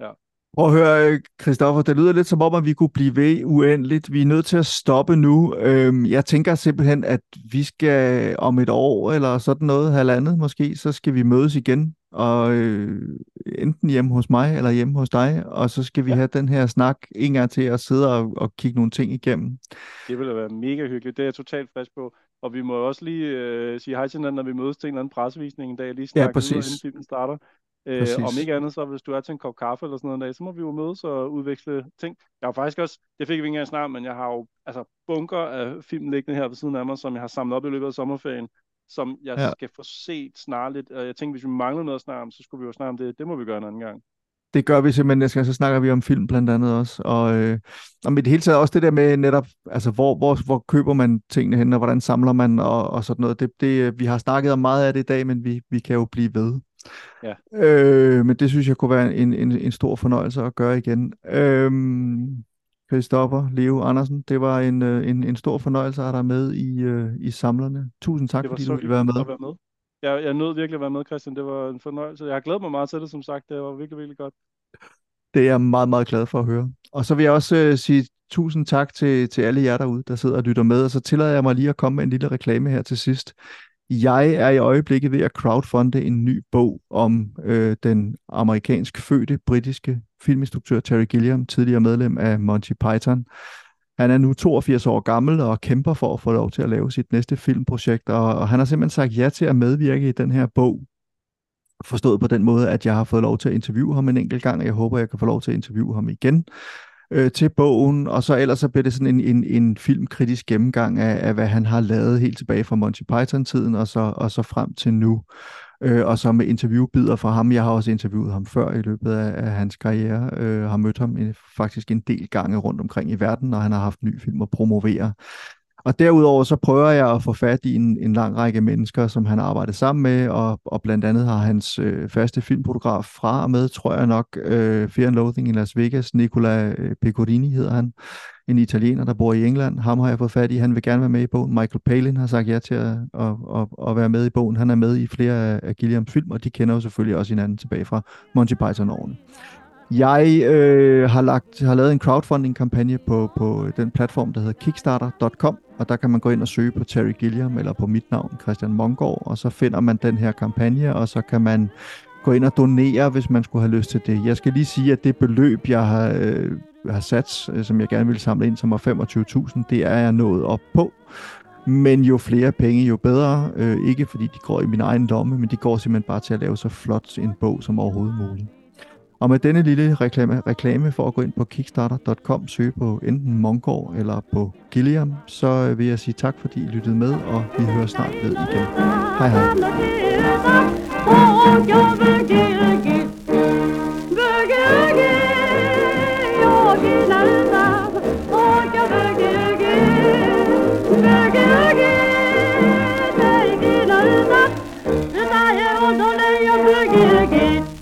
Ja. Prøv at høre, Christoffer, det lyder lidt som om, at vi kunne blive ved uendeligt. Vi er nødt til at stoppe nu. Øhm, jeg tænker simpelthen, at vi skal om et år eller sådan noget, halvandet måske, så skal vi mødes igen. Og øh, enten hjemme hos mig eller hjemme hos dig, og så skal vi ja. have den her snak en gang til at sidde og, og kigge nogle ting igennem. Det ville være mega hyggeligt, det er jeg totalt frisk på. Og vi må også lige øh, sige hej til hinanden, når vi mødes til en eller anden pressevisning en dag, lige snakke ja, ud, inden filmen starter. Øh, om ikke andet, så hvis du er til en kop kaffe eller sådan noget en dag, så må vi jo mødes og udveksle ting. Jeg har faktisk også, det fik vi ikke engang snart, men jeg har jo altså, bunker af film liggende her ved siden af mig, som jeg har samlet op i løbet af sommerferien, som jeg ja. skal få set snarligt. Og jeg tænkte, hvis vi mangler noget at snakke om, så skulle vi jo snakke om det. Det må vi gøre en anden gang. Det gør vi simpelthen næste gang, så snakker vi om film blandt andet også. Og, øh, og i det hele taget også det der med netop, altså hvor, hvor, hvor køber man tingene hen, og hvordan samler man, og, og sådan noget. Det, det, vi har snakket om meget af det i dag, men vi, vi kan jo blive ved. Ja. Øh, men det synes jeg kunne være en, en, en stor fornøjelse at gøre igen. Øh, Christoffer Leo Andersen, det var en, en, en stor fornøjelse at have dig med i, i Samlerne. Tusind tak, fordi du ville være med. Være med. Jeg, jeg nød virkelig at være med, Christian. Det var en fornøjelse. Jeg har glædet mig meget til det, som sagt. Det var virkelig, virkelig godt. Det er jeg meget, meget glad for at høre. Og så vil jeg også øh, sige tusind tak til, til alle jer derude, der sidder og lytter med. Og så tillader jeg mig lige at komme med en lille reklame her til sidst. Jeg er i øjeblikket ved at crowdfunde en ny bog om øh, den amerikansk fødte britiske filminstruktør Terry Gilliam, tidligere medlem af Monty Python. Han er nu toogfirs år gammel og kæmper for at få lov til at lave sit næste filmprojekt, og, og han har simpelthen sagt ja til at medvirke i den her bog. Forstået på den måde, at jeg har fået lov til at interviewe ham en enkelt gang, og jeg håber, jeg kan få lov til at interviewe ham igen øh, til bogen. Og så ellers så bliver det sådan en, en, en filmkritisk gennemgang af, af, hvad han har lavet helt tilbage fra Monty Python-tiden og så, og så frem til nu. Øh, og så med interviewbider fra ham. Jeg har også interviewet ham før i løbet af, af hans karriere. Øh, har mødt ham en, faktisk en del gange rundt omkring i verden, og han har haft ny film at promovere. Og derudover så prøver jeg at få fat i en, en lang række mennesker, som han arbejder sammen med, og, og blandt andet har hans øh, faste filmpotograf fra og med, tror jeg nok, øh, Fear and Loathing i Las Vegas, Nicola Pecorini hedder han, en italiener, der bor i England. Ham har jeg fået fat i, han vil gerne være med i bogen. Michael Palin har sagt ja til at, at, at, at være med i bogen. Han er med i flere af Gilliams film, og de kender jo selvfølgelig også hinanden tilbage fra Monty Python-årene. Jeg øh, har, lagt, har lavet en crowdfunding-kampagne på, på den platform, der hedder kickstarter punktum com, og der kan man gå ind og søge på Terry Gilliam eller på mit navn, Christian Monggaard, og så finder man den her kampagne, og så kan man gå ind og donere, hvis man skulle have lyst til det. Jeg skal lige sige, at det beløb, jeg har, øh, har sat, øh, som jeg gerne ville samle ind, som var femogtyve tusind, det er jeg nået op på. Men jo flere penge, jo bedre. Øh, ikke fordi de går i min egen lomme, men de går simpelthen bare til at lave så flot en bog som overhovedet muligt. Og med denne lille reklame, reklame for at gå ind på kickstarter punktum com, søge på enten Monggaard eller på Gilliam, så vil jeg sige tak, fordi I lyttede med, og vi hører snart ved igen. Hej hej.